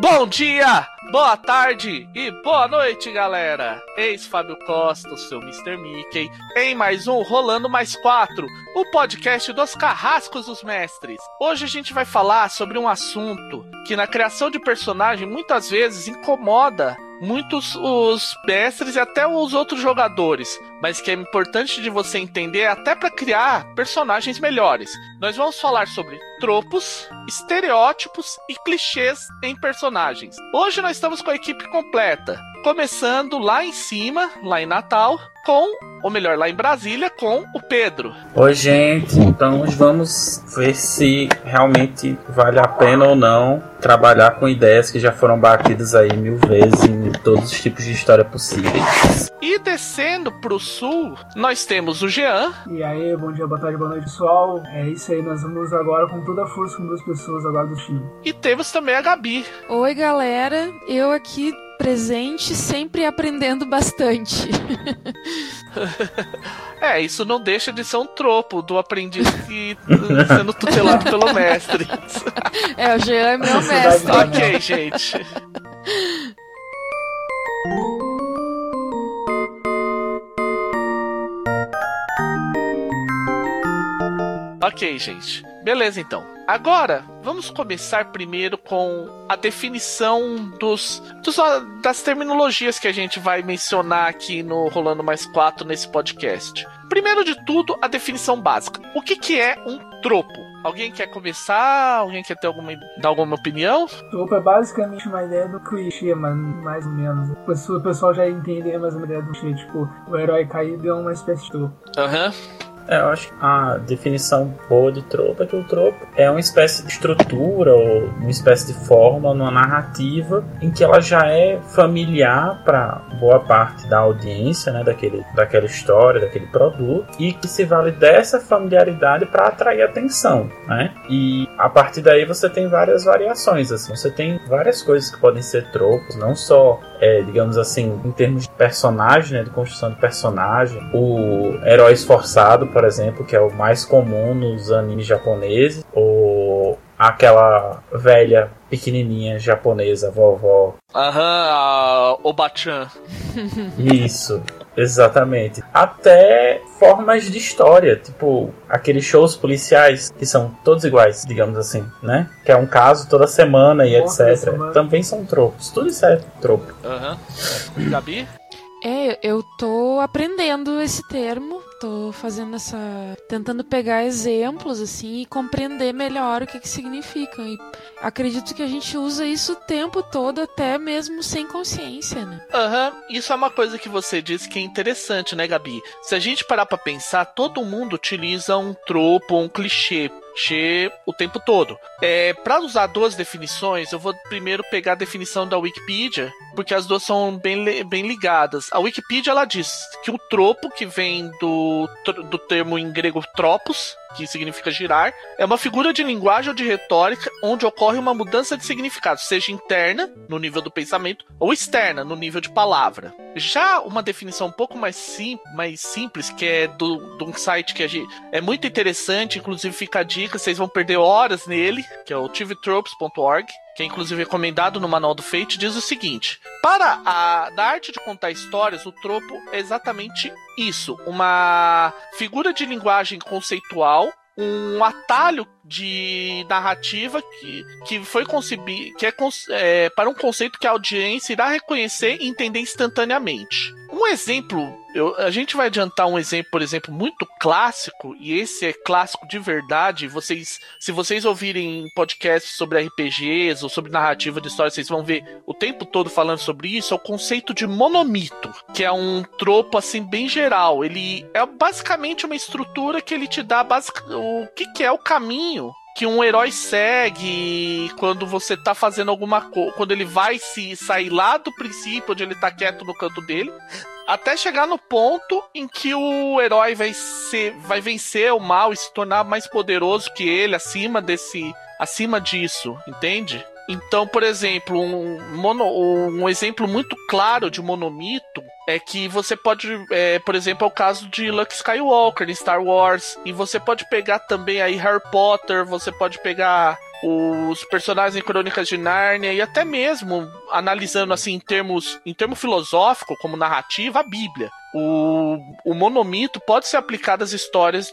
Bom dia, boa tarde e boa noite, galera! Eis Fábio Costa, o seu Mr. Mickey, em mais um Rolando Mais 4, o podcast dos carrascos dos mestres. Hoje a gente vai falar sobre um assunto que na criação de personagem muitas vezes incomoda muitos os mestres e até os outros jogadores, mas que é importante de você entender até para criar personagens melhores. Nós vamos falar sobre tropos, estereótipos e clichês em personagens. Hoje nós estamos com a equipe completa, começando lá em cima, lá em Natal, lá em Brasília, com o Pedro. Oi, gente, então vamos ver se realmente vale a pena ou não trabalhar com ideias que já foram batidas aí mil vezes em todos os tipos de história possíveis. E descendo pro sul, nós temos o Jean. E aí, bom dia, boa tarde, boa noite, pessoal. É isso aí, nós vamos agora com toda a força com duas pessoas agora do time. E temos também a Gabi. Oi, galera, eu aqui presente, sempre aprendendo bastante. É, isso não deixa de ser um tropo do aprendiz que, sendo tutelado pelo mestre. É, o Jean é meu mestre. Ok, gente. Ok, gente. Beleza, então. Agora, vamos começar primeiro com a definição das terminologias que a gente vai mencionar aqui no Rolando Mais 4 nesse podcast. Primeiro de tudo, a definição básica. O que é um tropo? Alguém quer começar? Alguém quer dar alguma opinião? Tropo é basicamente uma ideia do clichê, mas mais ou menos. O pessoal já entende mais uma ideia do clichê. Tipo, o herói caído é uma espécie de tropo. Aham. É, eu acho que a definição boa de tropo é que o tropo é uma espécie de estrutura ou uma espécie de forma, uma narrativa em que ela já é familiar para boa parte da audiência, né, daquela história, daquele produto, e que se vale dessa familiaridade para atrair atenção, né? E a partir daí você tem várias variações, assim, você tem várias coisas que podem ser tropos, não só, digamos assim, em termos de personagem, né, de construção de personagem, o herói esforçado, por exemplo, que é o mais comum nos animes japoneses, ou aquela velha pequenininha japonesa, vovó. Aham, Oba-chan. Isso, exatamente. Até formas de história, tipo aqueles shows policiais que são todos iguais, digamos assim, né? Que é um caso toda semana e etc. Semana. Também são tropos, tudo isso é tropo. Aham. Gabi? É, eu tô aprendendo esse termo, tô fazendo tentando pegar exemplos, assim, e compreender melhor o que significa. E acredito que a gente usa isso o tempo todo, até mesmo sem consciência, né? Aham, isso é uma coisa que você disse que é interessante, né, Gabi? Se a gente parar pra pensar, todo mundo utiliza um tropo, um clichê o tempo todo. Para usar duas definições, eu vou primeiro pegar a definição da Wikipedia, porque as duas são bem ligadas. A Wikipedia, ela diz que o tropo, que vem do termo em grego tropos, que significa girar, é uma figura de linguagem ou de retórica onde ocorre uma mudança de significado, seja interna, no nível do pensamento, ou externa, no nível de palavra. Já uma definição um pouco mais simples, que é de um site que é muito interessante, inclusive fica a dica, vocês vão perder horas nele, que é o TVTropes.org, que é inclusive recomendado no Manual do Fate, diz o seguinte: para a arte de contar histórias, o tropo é exatamente isso, uma figura de linguagem conceitual, um atalho de narrativa que foi concebido, que é para um conceito que a audiência irá reconhecer e entender instantaneamente. Um exemplo, a gente vai adiantar um exemplo, por exemplo, muito clássico, e esse é clássico de verdade. Se vocês ouvirem podcasts sobre RPGs ou sobre narrativa de história, vocês vão ver o tempo todo falando sobre isso, é o conceito de monomito, que é um tropo, assim, bem geral. Ele é basicamente uma estrutura que ele te dá o que é o caminho que um herói segue quando você tá fazendo alguma coisa, quando ele vai se sair lá do princípio, onde ele tá quieto no canto dele, até chegar no ponto em que o herói vai vencer o mal e se tornar mais poderoso que ele, acima disso, entende? Então, por exemplo, um exemplo muito claro de monomito é que você pode, por exemplo, é o caso de Luke Skywalker em Star Wars, e você pode pegar também aí Harry Potter, você pode pegar os personagens em Crônicas de Nárnia e até mesmo analisando assim em termo filosófico, como narrativa, a Bíblia. O monomito pode ser aplicado às histórias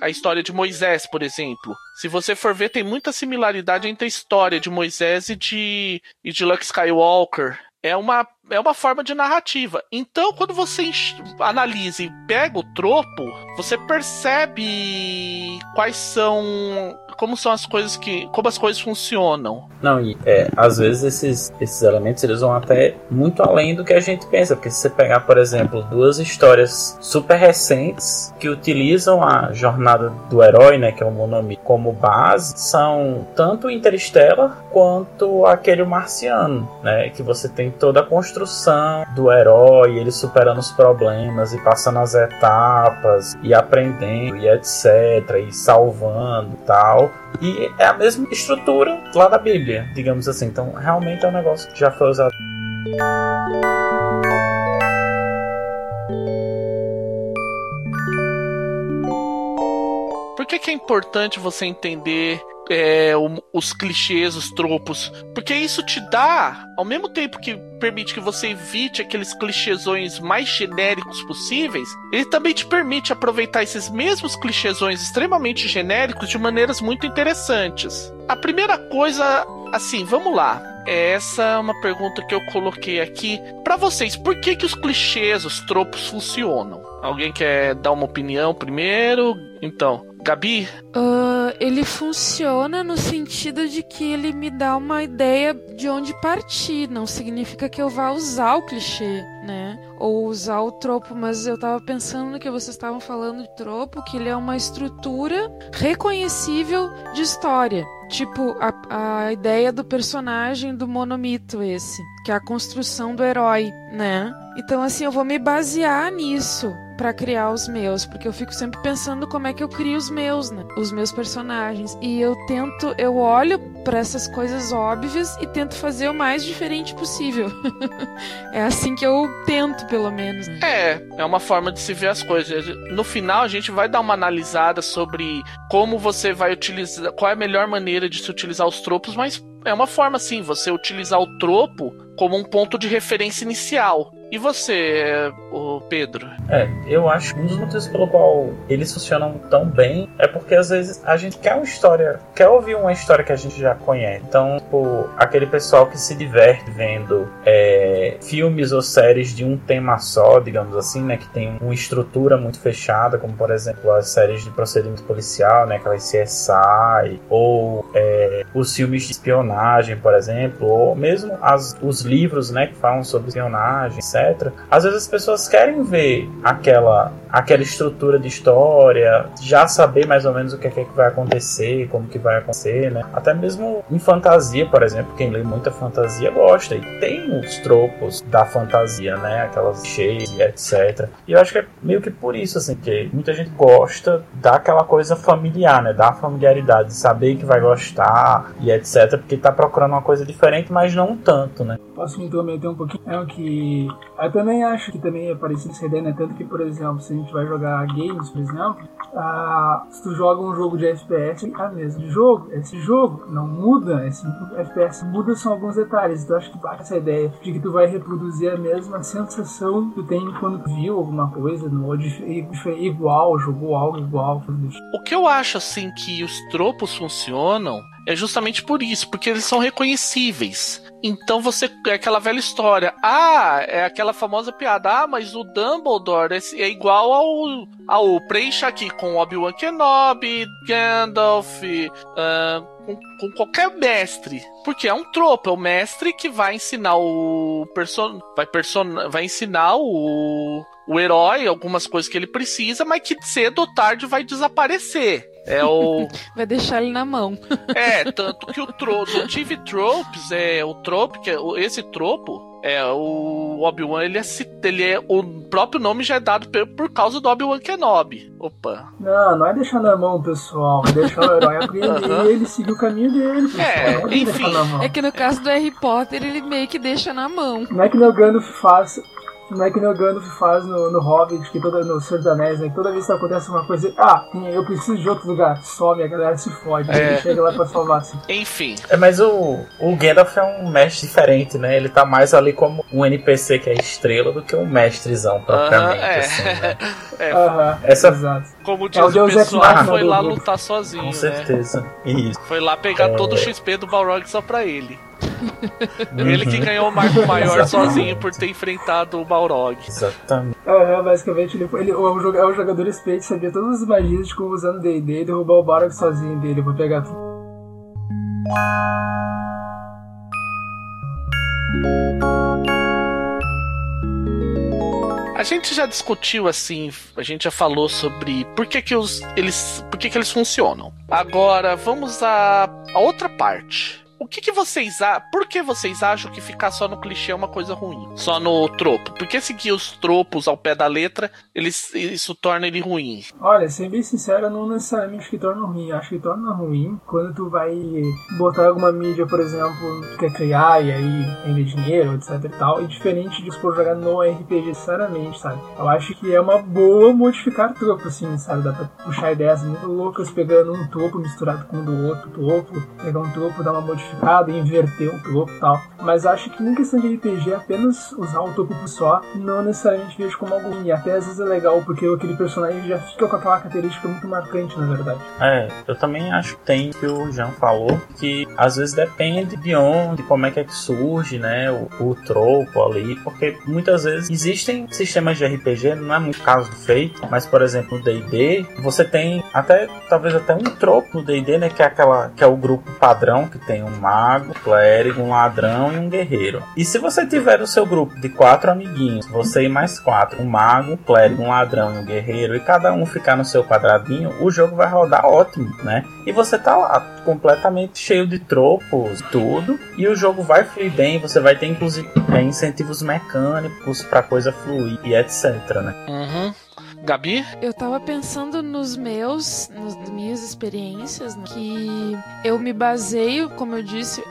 a história de Moisés, por exemplo. Se você for ver, tem muita similaridade entre a história de Moisés e de Luke Skywalker. É uma forma de narrativa. Então, quando você analisa e pega o tropo, você percebe quais são... como são as coisas que... como as coisas funcionam. Não, e às vezes esses elementos, eles vão até muito além do que a gente pensa. Porque se você pegar, por exemplo, duas histórias super recentes que utilizam a jornada do herói, né, que é o monomito, como base, são tanto Interstellar quanto aquele Marciano, né, que você tem toda a construção do herói, ele superando os problemas e passando as etapas e aprendendo e etc, e salvando e tal. E é a mesma estrutura lá da Bíblia, digamos assim. Então, realmente é um negócio que já foi usado. Por que é importante você entender os clichês, os tropos? Porque isso te dá, ao mesmo tempo que permite que você evite aqueles clichêsões mais genéricos possíveis, ele também te permite aproveitar esses mesmos clichêsões extremamente genéricos de maneiras muito interessantes. A primeira coisa, assim, vamos lá. Essa é uma pergunta que eu coloquei aqui pra vocês. Por que os clichês, os tropos funcionam? Alguém quer dar uma opinião primeiro? Então, Gabi? Ele funciona no sentido de que ele me dá uma ideia de onde partir. Não significa que eu vá usar o clichê, né? Ou usar o tropo, mas eu tava pensando no que vocês estavam falando de tropo, que ele é uma estrutura reconhecível de história. Tipo, a ideia do personagem do monomito esse, que é a construção do herói, né? Então, assim, eu vou me basear nisso pra criar os meus, porque eu fico sempre pensando como é que eu crio os meus, né? Os meus personagens. E eu olho pra essas coisas óbvias e tento fazer o mais diferente possível. É assim que eu tento, pelo menos. Né? É uma forma de se ver as coisas. No final, a gente vai dar uma analisada sobre como você vai utilizar, qual é a melhor maneira de se utilizar os tropos, mas é uma forma, assim, você utilizar o tropo como um ponto de referência inicial. E você, Pedro? Eu acho que um dos motivos pelo qual eles funcionam tão bem é porque às vezes a gente quer uma história, quer ouvir uma história que a gente já conhece. Então, tipo, aquele pessoal que se diverte vendo filmes ou séries de um tema só, digamos assim, né, que tem uma estrutura muito fechada, como por exemplo as séries de procedimento policial, né, aquelas CSI, ou os filmes de espionagem, por exemplo, ou mesmo os livros, né, que falam sobre espionagem, etc. Às vezes as pessoas querem ver aquela estrutura de história, já saber mais ou menos o que vai acontecer, como que vai acontecer, né? Até mesmo em fantasia, por exemplo, quem lê muita fantasia gosta, e tem os tropos da fantasia, né? Aquelas cheias, etc. E eu acho que é meio que por isso, assim, que muita gente gosta daquela coisa familiar, né? Da familiaridade, de saber que vai gostar e etc. Porque tá procurando uma coisa diferente, mas não tanto, né? Posso me intrometer um pouquinho? Eu também acho que também é parecido essa ideia, né? Tanto que, por exemplo, se a gente vai jogar games, por exemplo, se tu joga um jogo de FPS, é a mesma jogo. Esse jogo não muda, esse FPS muda são alguns detalhes. Então acho que bate essa ideia de que tu vai reproduzir a mesma sensação que tu tem quando tu viu alguma coisa, ou igual, jogou algo igual. O que eu acho, assim, que os tropos funcionam é justamente por isso, porque eles são reconhecíveis. Então você... é aquela velha história. É aquela famosa piada. Mas o Dumbledore é igual ao preencha aqui com Obi-Wan Kenobi, Gandalf, com qualquer mestre. Porque é um tropo. É o mestre que vai ensinar vai ensinar o herói algumas coisas que ele precisa, mas que cedo ou tarde vai desaparecer. Vai deixar ele na mão. Tanto que o TVTropes, o tropo, que esse tropo, o Obi-Wan, o próprio nome já é dado por causa do Obi-Wan Kenobi. Opa. Não é deixar na mão, pessoal. É deixar o herói aprender, ele seguir o caminho dele. Enfim. É que no caso do Harry Potter, ele meio que deixa na mão. Não é que o Gandalf faz... Não é que nem o Gandalf faz no Hobbit, que no Senhor dos Anéis, né? Toda vez que acontece uma coisa, eu preciso de outro lugar, some, a galera se fode, né? Chega lá pra salvar assim. Enfim. Mas o Gandalf é um mestre diferente, né? Ele tá mais ali como um NPC que é estrela do que um mestrezão propriamente, assim, né? Exato. Como diz o pessoal, foi lá lutar sozinho, com certeza, né? Isso. Foi lá pegar todo o XP do Balrog só pra ele. Ele que ganhou o Marco Maior sozinho por ter enfrentado o Balrog. Exatamente. Basicamente, ele é um jogador expert, sabia todas as magias de como usando D&D e derrubar o Balrog sozinho dele. Vou pegar tudo. A gente já discutiu, assim, a gente já falou sobre por que eles funcionam. Agora, vamos à outra parte. O que vocês acham? Por que vocês acham que ficar só no clichê é uma coisa ruim? Só no tropo? Por que seguir os tropos ao pé da letra, isso torna ele ruim? Olha, sendo bem sincero, não necessariamente que torna ruim. Acho que torna ruim quando tu vai botar alguma mídia, por exemplo, que quer criar e aí vender dinheiro, etc e tal. É diferente de expor jogar no RPG, necessariamente, sabe? Eu acho que é uma boa modificar tropo, assim, sabe? Dá pra puxar ideias muito loucas, pegando um topo misturado com um do outro topo, pegar um topo, dar uma modificação, inverter o topo e tal, mas acho que em questão de RPG, apenas usar o topo por só, não necessariamente vejo como algo ruim, até às vezes é legal, porque aquele personagem já fica com aquela característica muito marcante, na verdade. Eu também acho que tem que o Jean falou, que às vezes depende de onde, como é que surge, né, o tropo ali, porque muitas vezes existem sistemas de RPG, não é muito caso do Fate, mas por exemplo, no D&D, você tem talvez até um tropo no D&D, né, que é o grupo padrão, que tem um mago, um clérigo, um ladrão e um guerreiro. E se você tiver o seu grupo de 4 amiguinhos, você e mais 4, um mago, um clérigo, um ladrão e um guerreiro, e cada um ficar no seu quadradinho, o jogo vai rodar ótimo, né? E você tá lá completamente cheio de tropos, tudo, e o jogo vai fluir bem, você vai ter inclusive incentivos mecânicos pra coisa fluir e etc, né? Gabi? Eu tava pensando nas minhas experiências, né? Que eu me baseio, como eu disse,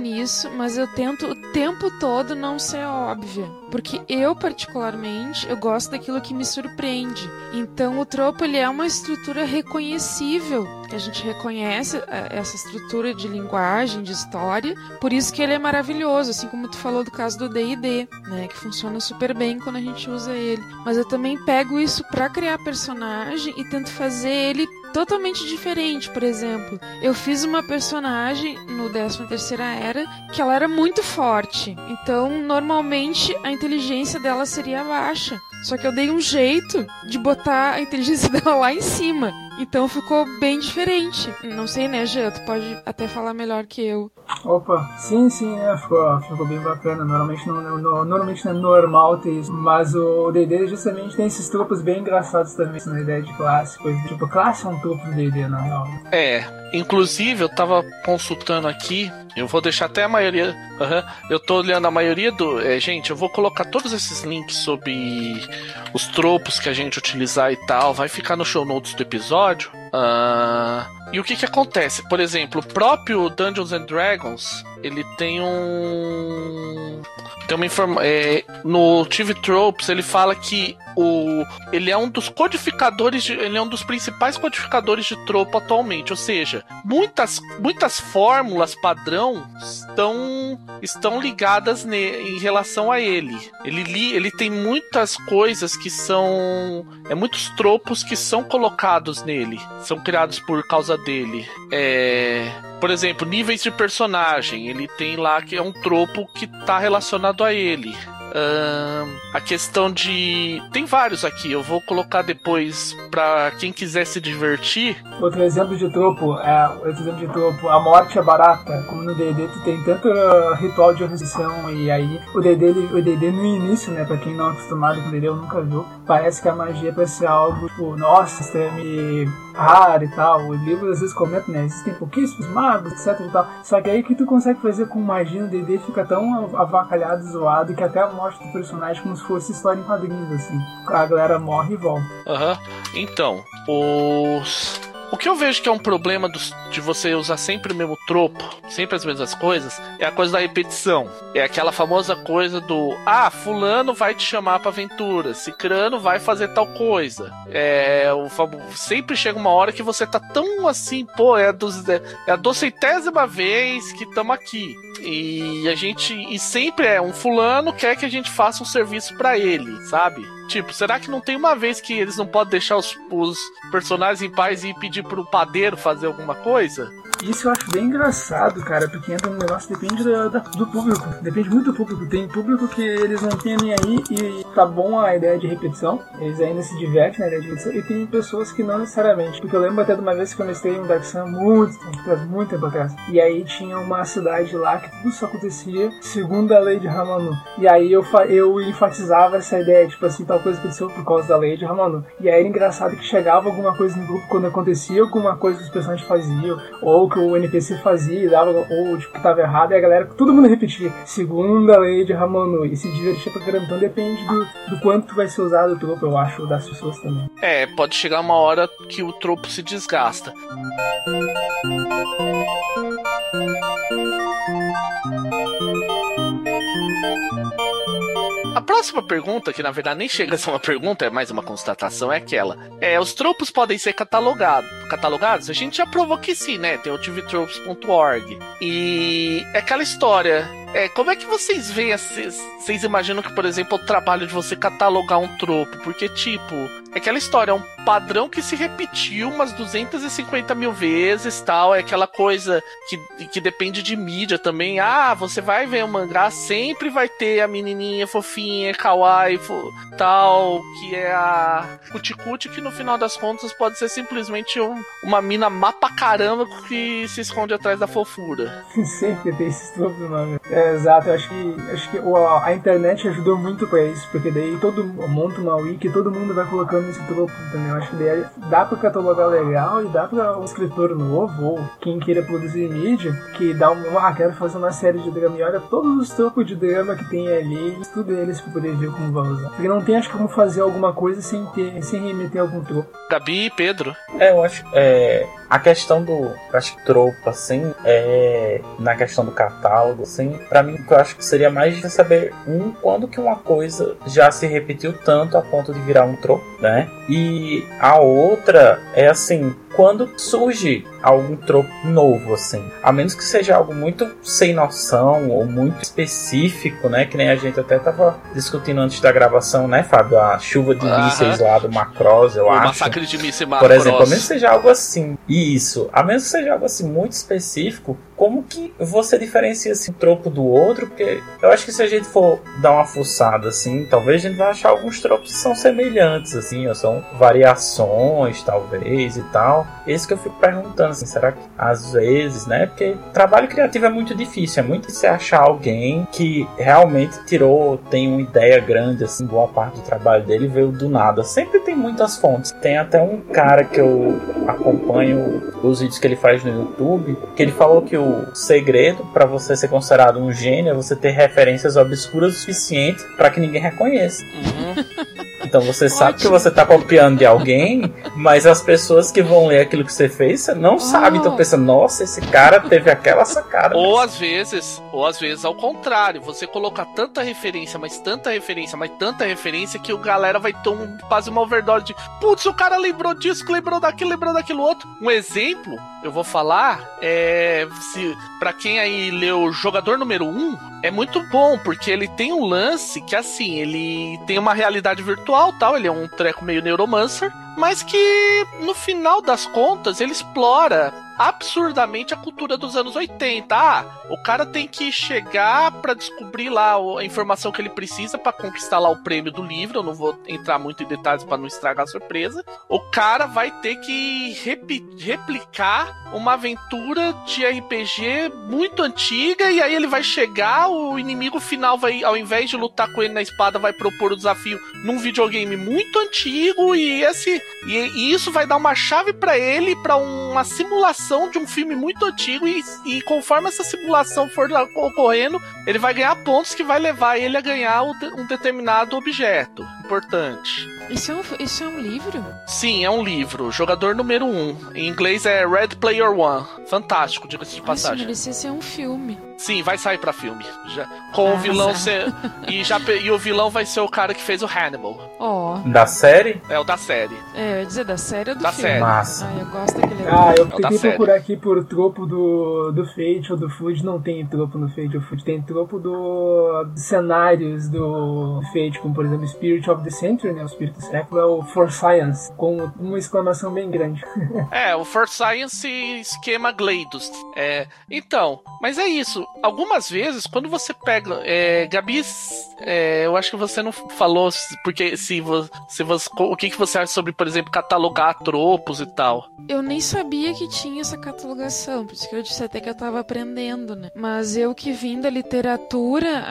nisso, mas eu tento o tempo todo não ser óbvia. Porque eu, particularmente, eu gosto daquilo que me surpreende. Então, o tropo, ele é uma estrutura reconhecível. A gente reconhece essa estrutura de linguagem, de história, por isso que ele é maravilhoso, assim como tu falou do caso do D&D, né, que funciona super bem quando a gente usa ele. Mas eu também pego isso pra criar personagem e tento fazer ele totalmente diferente. Por exemplo, eu fiz uma personagem no 13ª Era que ela era muito forte, então normalmente a inteligência dela seria baixa, só que eu dei um jeito de botar a inteligência dela lá em cima, então ficou bem diferente. Não sei, né, Jean? Tu pode até falar melhor que eu. Opa, sim, né? Ficou bem bacana. Normalmente não é normal ter isso, mas o D&D justamente tem esses tropos bem engraçados também, na ideia de classe, coisa tipo, classe é um tropo do D&D, na real. Inclusive, eu tava consultando aqui, eu vou deixar até a maioria... eu tô olhando a maioria do... gente, eu vou colocar todos esses links sobre os tropos que a gente utilizar e tal, vai ficar no show notes do episódio. E o que acontece? Por exemplo, o próprio Dungeons and Dragons, ele tem um... no TV Tropes, ele fala que ele é um dos codificadores, ele é um dos principais codificadores de tropo atualmente, ou seja, muitas fórmulas padrão estão ligadas em relação a ele. Ele tem muitas coisas que são... muitos tropos que são colocados nele, são criados por causa dele. Por exemplo, níveis de personagem, ele tem lá que é um tropo que está relacionado a ele. A questão de... Tem vários aqui, eu vou colocar depois pra quem quiser se divertir. Outro exemplo de tropo a morte é barata. Como no D&D tu tem tanto ritual de ressurreição, e aí o D&D no início, né, pra quem não é acostumado com o D&D ou nunca viu, parece que a magia parece ser algo tipo, nossa, isso é raro e tal. O livro às vezes comenta, né, existem pouquíssimos magos, etc e tal. Só que aí o que tu consegue fazer com magia no D&D fica tão avacalhado, zoado, que até a mostra do personagem como se fosse história em quadrinhos, assim. A galera morre e volta. Então, O que eu vejo que é um problema de você usar sempre o mesmo tropo, sempre as mesmas coisas, é a coisa da repetição. É aquela famosa coisa do fulano vai te chamar pra aventura, cicrano vai fazer tal coisa. Sempre chega uma hora que você tá tão assim, é a duzentésima vez que estamos aqui. E sempre é um fulano quer que a gente faça um serviço pra ele, sabe? Tipo, será que não tem uma vez que eles não podem deixar os personagens em paz e pedir pro padeiro fazer alguma coisa? Isso eu acho bem engraçado, cara, porque entra no negócio, depende do público. Depende muito do público. Tem público que eles não têm nem aí e tá bom a ideia de repetição. Eles ainda se divertem na ideia de repetição. E tem pessoas que não necessariamente. Porque eu lembro até de uma vez que eu comecei um Dark Sun muito tempo atrás. E aí tinha uma cidade lá que tudo só acontecia segundo a lei de Hamanu. E aí eu enfatizava essa ideia, tipo assim, tal coisa aconteceu por causa da lei de Hamanu. E aí era engraçado que chegava alguma coisa no grupo quando acontecia alguma coisa que os personagens faziam, ou que o NPC fazia, ou tipo, tava errado, e a galera, todo mundo repetia, segundo a lei de Hamanu, e se divertia pra caramba. Então depende do quanto vai ser usado o tropo, eu acho, das pessoas também. Pode chegar uma hora que o tropo se desgasta. A próxima pergunta, que na verdade nem chega a ser uma pergunta, é mais uma constatação, é aquela. Os tropos podem ser catalogados? A gente já provou que sim, né? Tem o TVTropes.org. E é aquela história. Como é que vocês veem? Vocês imaginam que, por exemplo, o trabalho de você catalogar um tropo? Porque, tipo, é aquela história, é um padrão que se repetiu umas 250 mil vezes, tal. É aquela coisa que depende de mídia também. Você vai ver um mangá, sempre vai ter a menininha fofinha, kawaii, tal, que é a cuticute, que no final das contas pode ser simplesmente uma mina má pra caramba que se esconde atrás da fofura. Sempre tem esses tropos, mano. Exato, eu acho que a internet ajudou muito pra isso, porque daí monta uma wiki, todo mundo vai colocando esse tropo, entendeu? Acho que daí dá pra catalogar legal e dá pra um escritor novo, ou quem queira produzir mídia, que dá quero fazer uma série de drama, e olha todos os tropos de drama que tem ali, estuda eles pra poder ver como vai usar. Porque não tem, acho que, como fazer alguma coisa sem remeter algum tropo. Gabi e Pedro? Eu acho a questão do, acho que tropa, assim, na questão do catálogo, assim, pra mim, eu acho que seria mais de saber, quando que uma coisa já se repetiu tanto a ponto de virar um tropo, né? E a outra é, assim, quando surge algum tropo novo, assim. A menos que seja algo muito sem noção ou muito específico, né? Que nem a gente até tava discutindo antes da gravação, né, Fábio? A chuva de mísseis lá do Macross, eu acho. O massacre de mísseis Macross. Por exemplo, a menos que seja algo assim. Isso. A menos que seja algo assim muito específico, como que você diferencia esse tropo do outro? Porque eu acho que se a gente for dar uma fuçada, assim, talvez a gente vai achar alguns tropos que são semelhantes, assim, ou são variações, talvez, e tal. Esse que eu fico perguntando, assim, será que às vezes, né? Porque trabalho criativo é muito difícil, é muito você achar alguém que realmente tem uma ideia grande, assim, boa parte do trabalho dele veio do nada. Sempre tem muitas fontes. Tem até um cara que eu acompanho os vídeos que ele faz no YouTube, que ele falou que o segredo para você ser considerado um gênio é você ter referências obscuras o suficiente para que ninguém reconheça. Então você sabe que você tá copiando de alguém, mas as pessoas que vão ler aquilo que você fez, você não sabe. Então pensa, nossa, esse cara teve aquela sacada. Ou às vezes ao contrário, você coloca tanta referência, mas tanta referência, mas tanta referência, que o galera vai ter quase uma overdose de, putz, o cara lembrou disso, lembrou daquilo outro. Um exemplo, eu vou falar, pra quem aí leu Jogador Número 1, é muito bom, porque ele tem um lance que, assim, ele tem uma realidade virtual, tal, ele é um treco meio neuromancer, mas que, no final das contas, ele explora absurdamente a cultura dos anos 80. O cara tem que chegar pra descobrir lá a informação que ele precisa pra conquistar lá o prêmio do livro. Eu não vou entrar muito em detalhes pra não estragar a surpresa. O cara vai ter que replicar uma aventura de RPG muito antiga, e aí ele vai chegar, o inimigo final vai, ao invés de lutar com ele na espada, vai propor o desafio num videogame muito antigo, e isso vai dar uma chave pra ele, pra uma simulação de um filme muito antigo, e conforme essa simulação for ocorrendo, ele vai ganhar pontos que vai levar ele a ganhar um determinado objeto importante. Isso é um livro? Sim, é um livro. Jogador Número 1. Em inglês é Red Player One. Fantástico, diga-se de passagem. Isso merecia ser um filme. Sim, vai sair pra filme. Já, com o vilão ser... E o vilão vai ser o cara que fez o Hannibal. Ó. Oh. Da série? É, o da série. É, eu ia dizer da série ou do da filme? Série. Massa. Ai, eu gosto daquele... eu tentei procurar aqui por tropo do Fate ou do Food. Não tem tropo no Fate ou Food. Tem tropo dos cenários do Fate, como por exemplo Spirit of the Century, né? O Espírito do Século é o For Science, com uma exclamação bem grande. É, o For Science esquema Gleidos. É, então, mas é isso. Algumas vezes, quando você pega... Gabi, eu acho que você não falou porque o que você acha sobre, por exemplo, catalogar tropos e tal. Eu nem sabia que tinha essa catalogação, por isso que eu disse até que eu tava aprendendo, né? Mas eu que vim da literatura,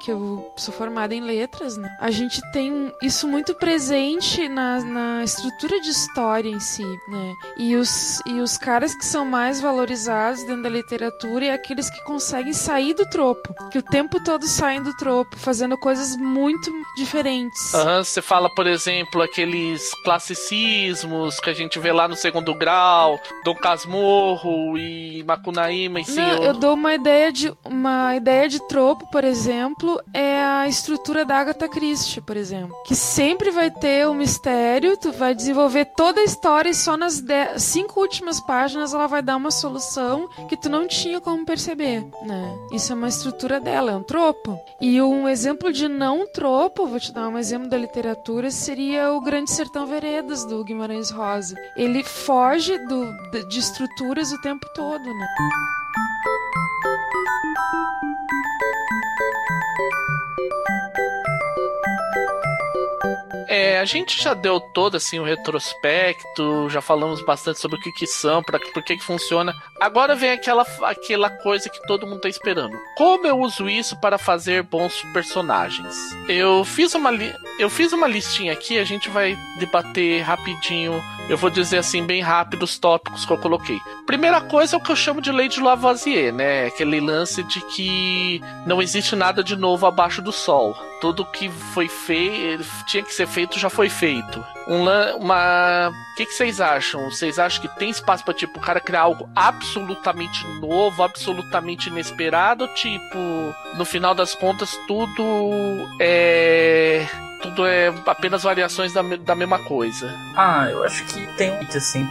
que eu sou formada em letras, né? A gente tem isso muito presente na estrutura de história em si, né? E os caras que são mais valorizados dentro da literatura é aqueles que conseguem sair do tropo, que o tempo todo saem do tropo, fazendo coisas muito diferentes. Você fala, por exemplo, aqueles classicismos que a gente vê lá no Segundo Grau, Dom Casmurro e Macunaíma e Senhor. Eu dou uma ideia de tropo, por exemplo, é a estrutura da Agatha Christie, por exemplo, que sempre vai ter um mistério, tu vai desenvolver toda a história e só nas 5 últimas páginas ela vai dar uma solução que tu não tinha como perceber, né? Isso é uma estrutura dela, é um tropo. E um exemplo de não tropo, vou te dar um exemplo da literatura, seria o Grande Sertão Veredas, do Guimarães Rosa. Ele foge de estruturas o tempo todo, né? A gente já deu todo assim, o retrospecto, já falamos bastante sobre o que são, por que funciona. Agora vem aquela coisa que todo mundo tá esperando. Como eu uso isso para fazer bons personagens? Eu fiz uma listinha aqui, a gente vai debater rapidinho. Eu vou dizer assim, bem rápido, os tópicos que eu coloquei. Primeira coisa é o que eu chamo de lei de Lavoisier, né? Aquele lance de que não existe nada de novo abaixo do sol. Tudo que foi feito, tinha que ser feito, já foi feito. O que vocês acham? Vocês acham que tem espaço para tipo, o cara criar algo absolutamente novo, absolutamente inesperado? Tipo, no final das contas, tudo é apenas variações da mesma coisa. Eu acho que tem um limite assim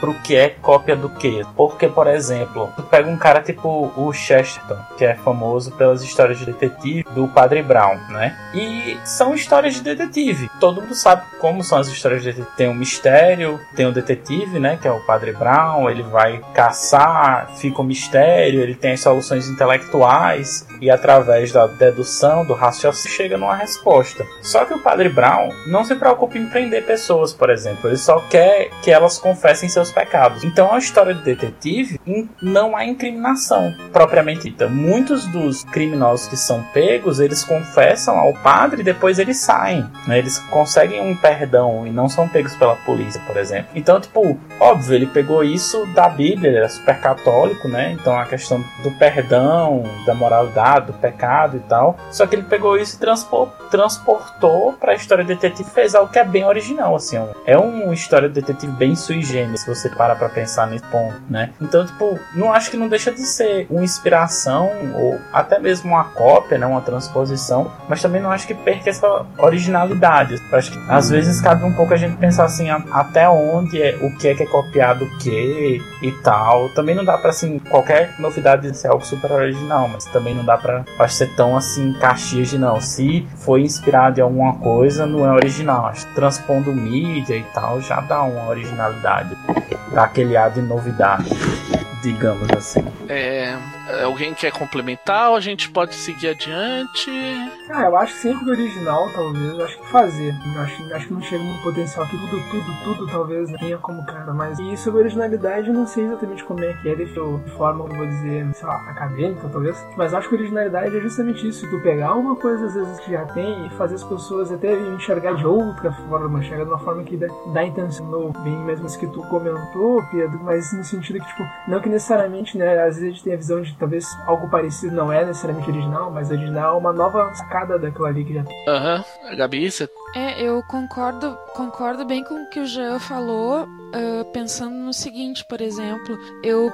pro que é cópia do que. Porque, por exemplo, tu pega um cara tipo o Chesterton, que é famoso pelas histórias de detetive do Padre Brown, né? E são histórias de detetive. Todo mundo sabe como são as histórias de detetive. Tem um mistério, tem um detetive, né? Que é o Padre Brown, ele vai caçar, fica um mistério, ele tem as soluções intelectuais e através da dedução, do raciocínio, chega numa resposta. Só que o Padre Brown não se preocupa em prender pessoas, por exemplo, ele só quer que elas confessem seus pecados. Então a história do detetive não há incriminação propriamente dita. Muitos dos criminosos que são pegos, eles confessam ao padre e depois eles saem, né? Eles conseguem um perdão e não são pegos pela polícia, por exemplo. Então, tipo, óbvio, ele pegou isso da Bíblia, ele era super católico, né? Então a questão do perdão, da moralidade, do pecado e tal, só que ele pegou isso e transportou pra história do detetive, fez algo que é bem original, assim. É uma história de detetive bem sui generis, se você parar pra pensar nesse ponto, né? Então, tipo, não acho que não deixa de ser uma inspiração ou até mesmo uma cópia, né? Uma transposição, mas também não acho que perca essa originalidade. Eu acho que às vezes cabe um pouco a gente pensar assim, até onde é o que é copiado o que e tal. Também não dá pra, assim, qualquer novidade ser algo super original, mas também não dá pra ser tão, assim, caxias de não. Se foi inspirado em alguma coisa, não é original. Acho que transpondo mídia e tal, já dá uma originalidade, dá aquele ar de novidade, digamos assim. Alguém quer complementar ou a gente pode seguir adiante? Eu acho sempre original, talvez. Eu acho que fazer. Acho que não chega no potencial que tudo, talvez tenha como cara. Mas e sobre originalidade, eu não sei exatamente como é que é, de forma, eu vou dizer, sei lá, acadêmica, talvez. Mas acho que originalidade é justamente isso. Tu pegar alguma coisa, às vezes, que já tem e fazer as pessoas até enxergar de outra forma, enxergar de uma forma que dá intenção. Bem, mesmo assim que tu comentou, Pedro, mas no sentido que, tipo, não que necessariamente, né, às vezes a gente tem a visão de talvez algo parecido não é necessariamente original, mas original é uma nova sacada sacada daquela ali que já... Aham, Gabi, você... É, eu concordo bem com o que o Jean falou, pensando no seguinte, por exemplo, eu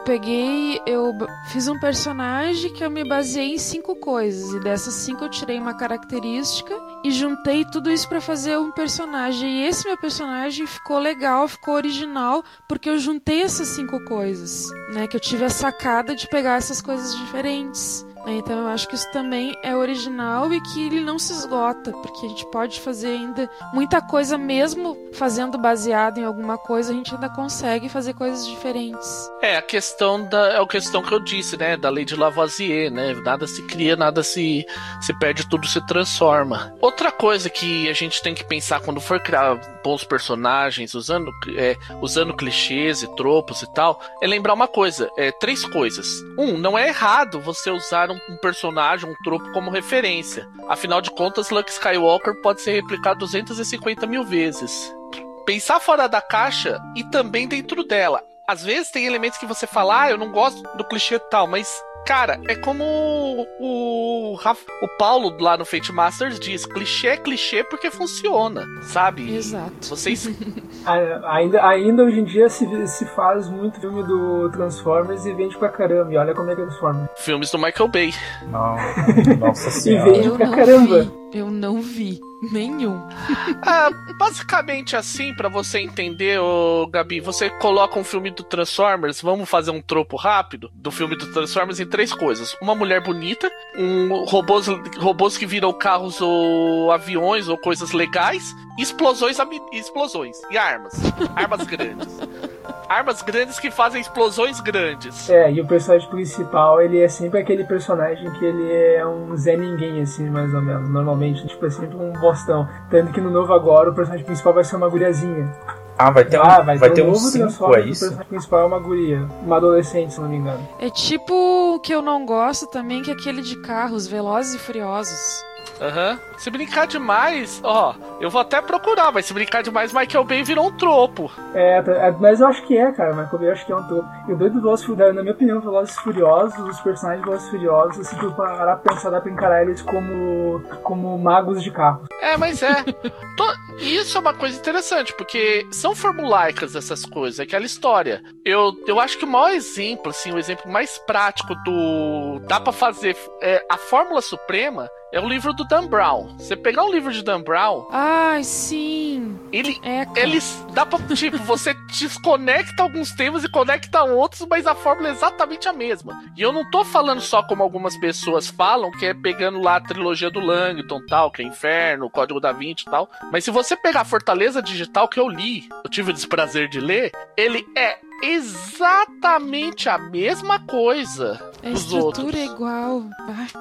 fiz um personagem que eu me baseei em 5 coisas, e dessas 5 eu tirei uma característica e juntei tudo isso pra fazer um personagem, e esse meu personagem ficou legal, ficou original, porque eu juntei essas 5 coisas, né, que eu tive a sacada de pegar essas coisas diferentes. Então eu acho que isso também é original e que ele não se esgota, porque a gente pode fazer ainda muita coisa, mesmo fazendo baseado em alguma coisa, a gente ainda consegue fazer coisas diferentes. É a questão que eu disse, né, da lei de Lavoisier, né, nada se cria, nada se perde, tudo se transforma. Outra coisa que a gente tem que pensar quando for criar bons personagens, usando clichês e tropos e tal, é lembrar uma coisa, 3 coisas. 1, não é errado você usar um personagem, um tropo como referência. Afinal de contas, Luke Skywalker pode ser replicado 250 mil vezes. Pensar fora da caixa e também dentro dela. Às vezes tem elementos que você fala, eu não gosto do clichê tal, mas... Cara, é como o Paulo lá no Fate Masters diz, clichê é clichê porque funciona, sabe? Exato. Vocês... ainda hoje em dia se faz muito filme do Transformers e vende pra caramba, e olha como é que é Transformers. Filmes do Michael Bay. Não, nossa senhora. E vende pra caramba. Eu não vi nenhum. Basicamente assim, pra você entender, Gabi, você coloca um filme do Transformers, vamos fazer um tropo rápido do filme do Transformers em 3 coisas. Uma mulher bonita, robôs que viram carros ou aviões ou coisas legais, explosões e armas. Armas grandes. Armas grandes que fazem explosões grandes. É, e o personagem principal, ele é sempre aquele personagem que ele é um Zé Ninguém, assim, mais ou menos. Normalmente, tipo, é sempre um bostão. Tanto que no novo agora, o personagem principal vai ser uma guriazinha. Ah, vai ter um novo 5, é isso? O personagem principal é uma guria, uma adolescente, se não me engano. É tipo o que eu não gosto também, que é aquele de carros, Velozes e Furiosos. Aham. Se brincar demais, eu vou até procurar, mas se brincar demais, Michael Bay virou um tropo. Mas eu acho que é, cara, Michael Bay eu acho que é um tropo. E o doido do Velozes e Furiosos, na minha opinião, Velozes e Furiosos, os personagens de Velozes e Furiosos, se tu parar pra pensar, dá pra encarar eles como magos de carro. É, mas é. Isso é uma coisa interessante, porque são formulaicas essas coisas, é aquela história. Eu acho que o maior exemplo, assim, o exemplo mais prático do... Dá pra fazer a Fórmula Suprema, é o livro do Dan Brown. Você pegar o livro de Dan Brown... Ai, sim! Ele dá pra... Tipo, você desconecta alguns temas e conecta outros, mas a fórmula é exatamente a mesma. E eu não tô falando só como algumas pessoas falam, que é pegando lá a trilogia do Langton e tal, que é Inferno, Código da Vinci e tal. Mas se você pegar a Fortaleza Digital, que eu li, eu tive o desprazer de ler, ele é exatamente a mesma coisa dos outros. A estrutura é igual.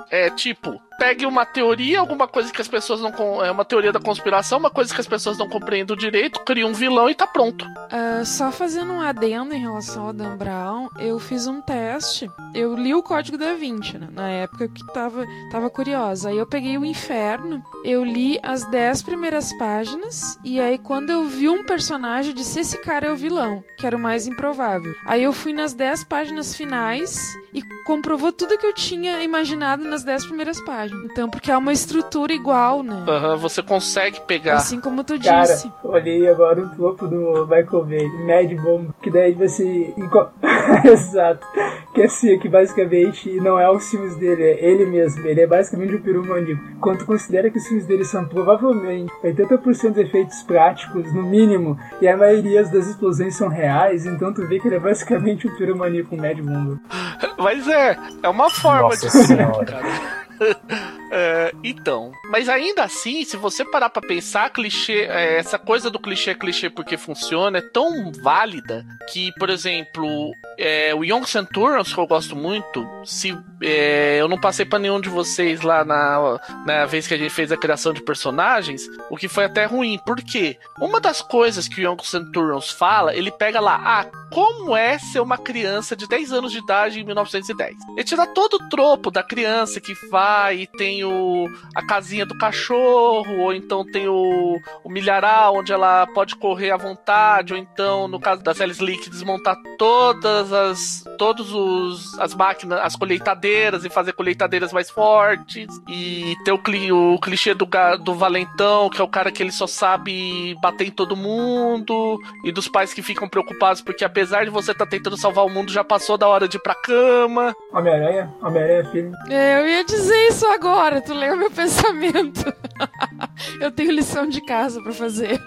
É, tipo... Pegue uma teoria, alguma coisa que as pessoas não... Uma teoria da conspiração, uma coisa que as pessoas não compreendem direito, cria um vilão e tá pronto. Só fazendo um adendo em relação ao Dan Brown, eu fiz um teste. Eu li o Código da Vinci, né, na época que tava curiosa. Aí eu peguei o Inferno, eu li as 10 primeiras páginas, e aí quando eu vi um personagem, eu disse, esse cara é o vilão, que era o mais improvável. Aí eu fui nas 10 páginas finais e comprovou tudo que eu tinha imaginado nas 10 primeiras páginas. Então, porque é uma estrutura igual, né? Aham, você consegue pegar. Assim como tu disse. Cara, olhei agora o topo do Michael Bay, Mad Bomb, que daí você... Exato. Que assim, que basicamente não é os filmes dele, é ele mesmo. Ele é basicamente um peru maníaco. Quando tu considera que os filmes dele são provavelmente 80% de efeitos práticos, no mínimo, e a maioria das explosões são reais, então tu vê que ele é basicamente um peru maníaco, um Mad Bomb. Mas é uma forma de... Nossa senhora, cara. Então, mas ainda assim, se você parar pra pensar, clichê, essa coisa do clichê é clichê porque funciona é tão válida que, por exemplo, o Young Centurions, que eu gosto muito, eu não passei pra nenhum de vocês lá na vez que a gente fez a criação de personagens, o que foi até ruim, porque uma das coisas que o Young Centurions fala, ele pega lá, como é ser uma criança de 10 anos de idade em 1910? Ele tira todo o tropo da criança que vai e tem a casinha do cachorro, ou então tem o milharal, onde ela pode correr à vontade, ou então, no caso da Sally Slick, desmontar todas as máquinas, as colheitadeiras, e fazer colheitadeiras mais fortes, e ter o clichê do valentão, que é o cara que ele só sabe bater em todo mundo, e dos pais que ficam preocupados porque, apesar de você estar tentando salvar o mundo, já passou da hora de ir pra cama. Homem-Aranha? Homem-Aranha, filho. É, eu ia dizer isso agora, tu leu meu pensamento. Eu tenho lição de casa pra fazer.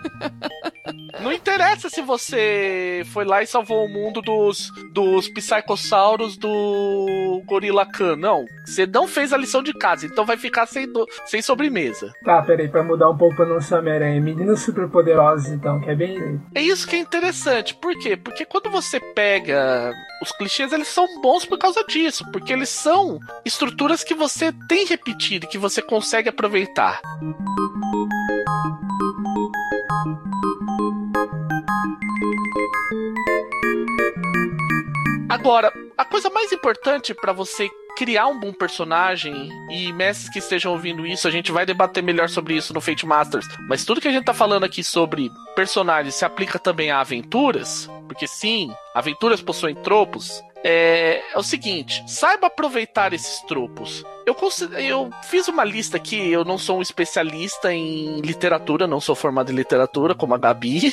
Não interessa se você foi lá e salvou o mundo dos psicossauros do Gorila Khan, não. Você não fez a lição de casa, então vai ficar sem sobremesa. Tá, peraí, pra mudar um pouco pra não ser Homem-Aranha. Meninas superpoderosas, então, que é bem... É isso que é interessante, por quê? Porque quando você pega... Os clichês, eles são bons por causa disso, porque eles são estruturas que você tem repetido, que você consegue aproveitar. Agora, a coisa mais importante para você criar um bom personagem, e mestres que estejam ouvindo isso, a gente vai debater melhor sobre isso no Fate Masters, mas tudo que a gente tá falando aqui sobre personagens se aplica também a aventuras, porque sim, aventuras possuem tropos. É o seguinte, saiba aproveitar esses tropos. Eu fiz uma lista aqui, eu não sou um especialista em literatura, não sou formado em literatura, como a Gabi,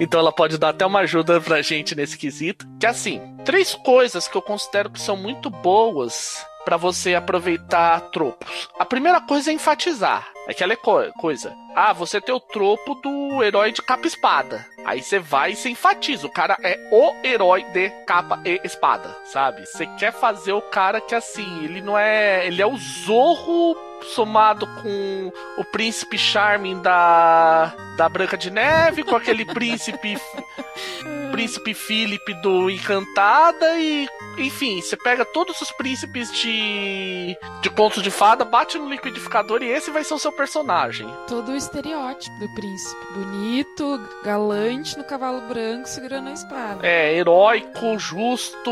então ela pode dar até uma ajuda pra gente nesse quesito. Que assim, 3 coisas que eu considero que são muito boas pra você aproveitar tropos. A primeira coisa é enfatizar. Aquela coisa. Ah, você tem o tropo do herói de capa e espada. Aí você vai e você enfatiza. O cara é o herói de capa e espada, sabe? Você quer fazer o cara que, assim, ele não é... Ele é o Zorro somado com o príncipe Charming da Branca de Neve, com aquele príncipe Felipe do Encantada e... Enfim, você pega todos os príncipes de contos de fada, bate no liquidificador e esse vai ser o seu personagem. Todo o estereótipo do príncipe. Bonito, galante no cavalo branco, segurando a espada. É, heróico, justo,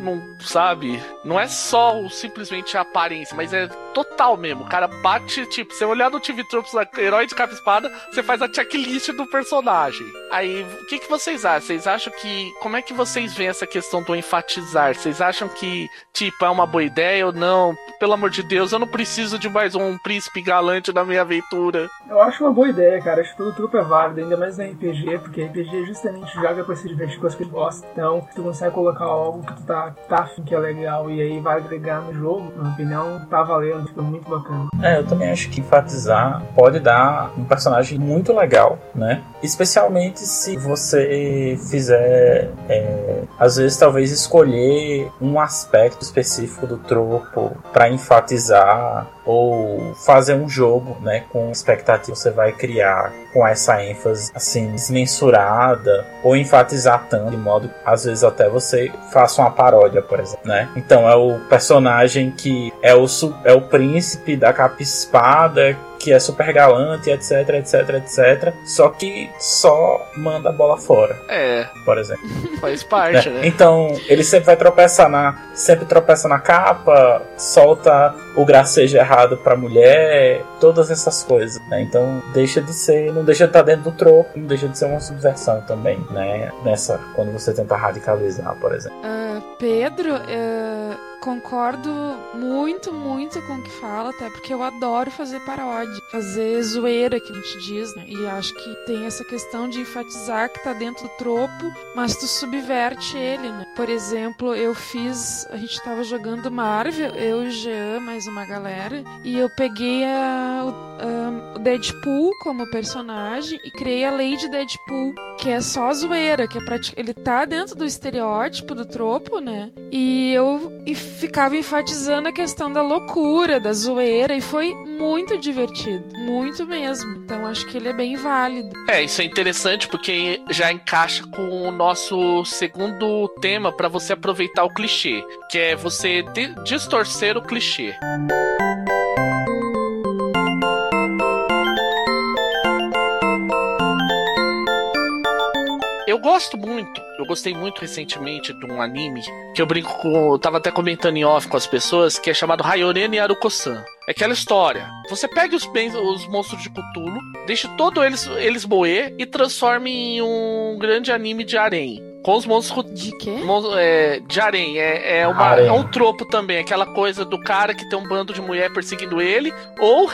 não, sabe? Não é só simplesmente a aparência, mas é total mesmo. O cara bate, tipo, você olhar no TVTropes, herói de capa e espada, você faz a checklist do personagem. Aí, o que vocês acham? Vocês acham que... Como é que vocês veem essa questão do enfatizar? Vocês acham que, tipo, é uma boa ideia ou não? Pelo amor de Deus, eu não preciso de mais um príncipe galante na minha aventura. Eu acho uma boa ideia, cara. Acho que todo trupe é válido, ainda mais na RPG, porque RPG justamente joga pra se divertir com as coisas que gosta. Então, tu consegue colocar algo que tu tá afim, que é legal, e aí vai agregar no jogo, na minha opinião, tá valendo, fica muito bacana. É, eu também acho que enfatizar pode dar um personagem muito legal, né? Especialmente se você fizer, às vezes, talvez escolher um aspecto específico do tropo para enfatizar ou fazer um jogo, né, com expectativa que você vai criar com essa ênfase assim desmensurada ou enfatizar tanto de modo que, às vezes, até você faça uma paródia, por exemplo, né? Então é o personagem que é o príncipe da capa espada que é super galante, etc, etc, etc, só que só manda a bola fora. É. Por exemplo. Faz parte, né? Então, ele sempre tropeça na capa, solta o gracejo errado pra mulher, todas essas coisas, né? Então, não deixa de estar dentro do troco, não deixa de ser uma subversão também, né? Quando você tenta radicalizar, por exemplo. Pedro, concordo muito, muito com o que fala, até porque eu adoro fazer paródia, fazer zoeira, que a gente diz, né? E acho que tem essa questão de enfatizar que tá dentro do tropo, mas tu subverte ele, né? Por exemplo, a gente tava jogando Marvel, eu e o Jean, mais uma galera, e eu peguei o Deadpool como personagem e criei a Lady Deadpool, que é só zoeira, que é ele tá dentro do estereótipo, do tropo, né? E eu ficava enfatizando a questão da loucura, da zoeira, e foi muito divertido, muito mesmo. Então acho que ele é bem válido. É, isso é interessante porque já encaixa com o nosso segundo tema para você aproveitar o clichê, que é você distorcer o clichê. Eu gostei muito recentemente de um anime que eu brinco com... Eu tava até comentando em off com as pessoas, que é chamado Rayoren e Arukosan. É aquela história. Você pega os monstros de Cthulhu, deixa todos eles moer e transforma em um grande anime de harém. Com os monstros... De quê? De harém. É um tropo também. Aquela coisa do cara que tem um bando de mulher perseguindo ele. Ou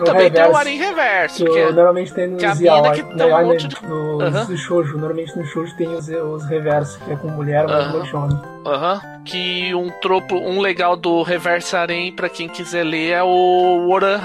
também reverso, tem o harém reverso. Que normalmente tem nos shoujo. Normalmente no shoujo tem os reversos, que é com mulher ou com shonen. Que um legal do reverso harém, pra quem quiser ler, é o Oran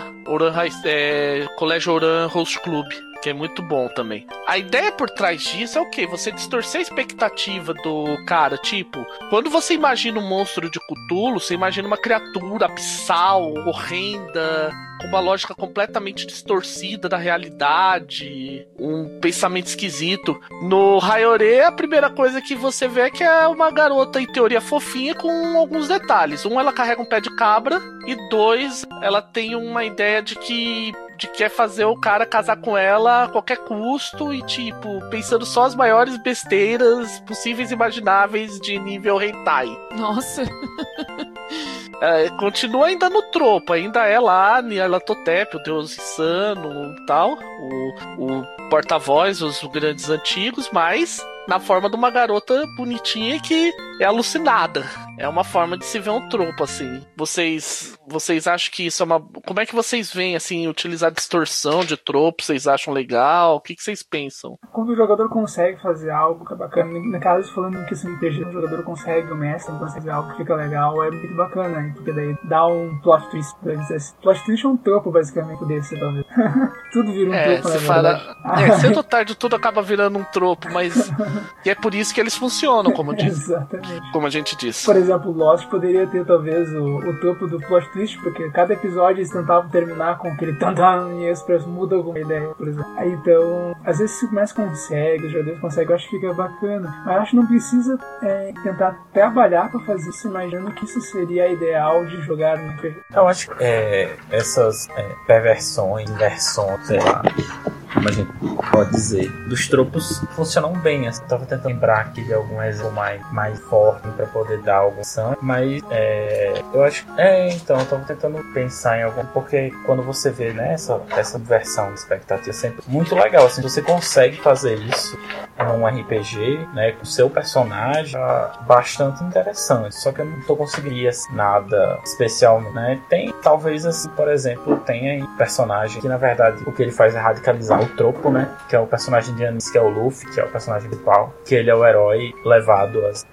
Colégio Oran Host Club. Que é muito bom também. A ideia por trás disso é o quê? Você distorcer a expectativa do cara. Tipo, quando você imagina um monstro de Cthulhu, você imagina uma criatura abissal, horrenda, com uma lógica completamente distorcida da realidade, um pensamento esquisito. No Rayoren, a primeira coisa que você vê é que é uma garota, em teoria, fofinha, com alguns detalhes. Um, ela carrega um pé de cabra, e dois, ela tem uma ideia de quer fazer o cara casar com ela a qualquer custo e, tipo, pensando só as maiores besteiras possíveis e imagináveis de nível hentai. Nossa. Continua ainda no tropo, ainda é lá, Nyarlathotep, o deus insano e tal, o porta-voz, os grandes antigos, mas na forma de uma garota bonitinha que é alucinada. É uma forma de se ver um tropo, assim. Vocês acham que isso é uma... Como é que vocês veem, assim, utilizar distorção de tropo? Vocês acham legal? O que vocês pensam? Quando o jogador consegue fazer algo que é bacana, na casa falando que se RPG, o jogador consegue, o mestre consegue fazer algo que fica legal, é muito bacana, né? Porque daí dá um plot twist. Plot twist é um tropo, basicamente, desse, talvez. Tudo vira um tropo, né? Cedo ou tarde tudo acaba virando um tropo, mas... E é por isso que eles funcionam, como a gente disse. Por exemplo, Lost poderia ter talvez o topo do plot twist, porque cada episódio eles tentavam terminar com aquele tantan e expresso muda alguma ideia, por exemplo. Aí, então, às vezes o mais consegue, os jogadores conseguem, eu acho que fica bacana. Mas eu acho que não precisa tentar trabalhar pra fazer isso, imaginando que isso seria a ideal de jogar no RPG. Eu acho que essas perversões, inversões, sei lá, como a gente pode dizer, dos tropos funcionam bem. Eu tava tentando lembrar aqui de algum exemplo mais forte pra poder dar alguma ação, mas eu acho que... então, eu tava tentando pensar em algum, porque quando você vê, né, essa versão de expectativa, é sempre muito legal, assim, você consegue fazer isso num RPG, né, com o seu personagem, bastante interessante, só que eu não conseguiria assim, nada especial, né, tem, talvez, assim, por exemplo, tem aí personagem que, na verdade, o que ele faz é radicalizar o tropo, né, que é o personagem de Anis, que é o Luffy, que é o personagem principal, que ele é o herói levado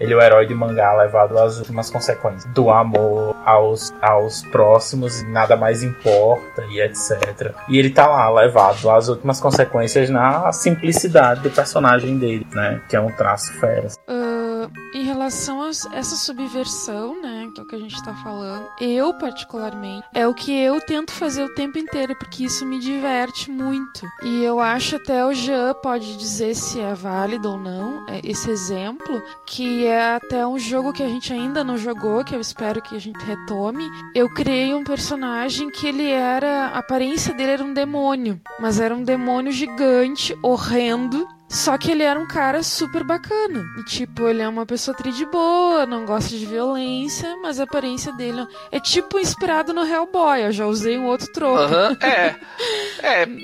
ele é o herói de mangá levado às últimas consequências do amor aos próximos, nada mais importa e etc. E ele tá lá levado às últimas consequências na simplicidade do personagem dele, né, que é um traço fera. Em relação a essa subversão, né, que é o que a gente tá falando, eu particularmente, é o que eu tento fazer o tempo inteiro, porque isso me diverte muito. E eu acho, até o Jean pode dizer se é válido ou não, esse exemplo, que é até um jogo que a gente ainda não jogou, que eu espero que a gente retome. Eu criei um personagem que a aparência dele era um demônio, mas era um demônio gigante, horrendo. Só que ele era um cara super bacana. E, tipo, ele é uma pessoa de boa, não gosta de violência, mas a aparência dele é tipo inspirado no Hellboy. Eu já usei um outro troco.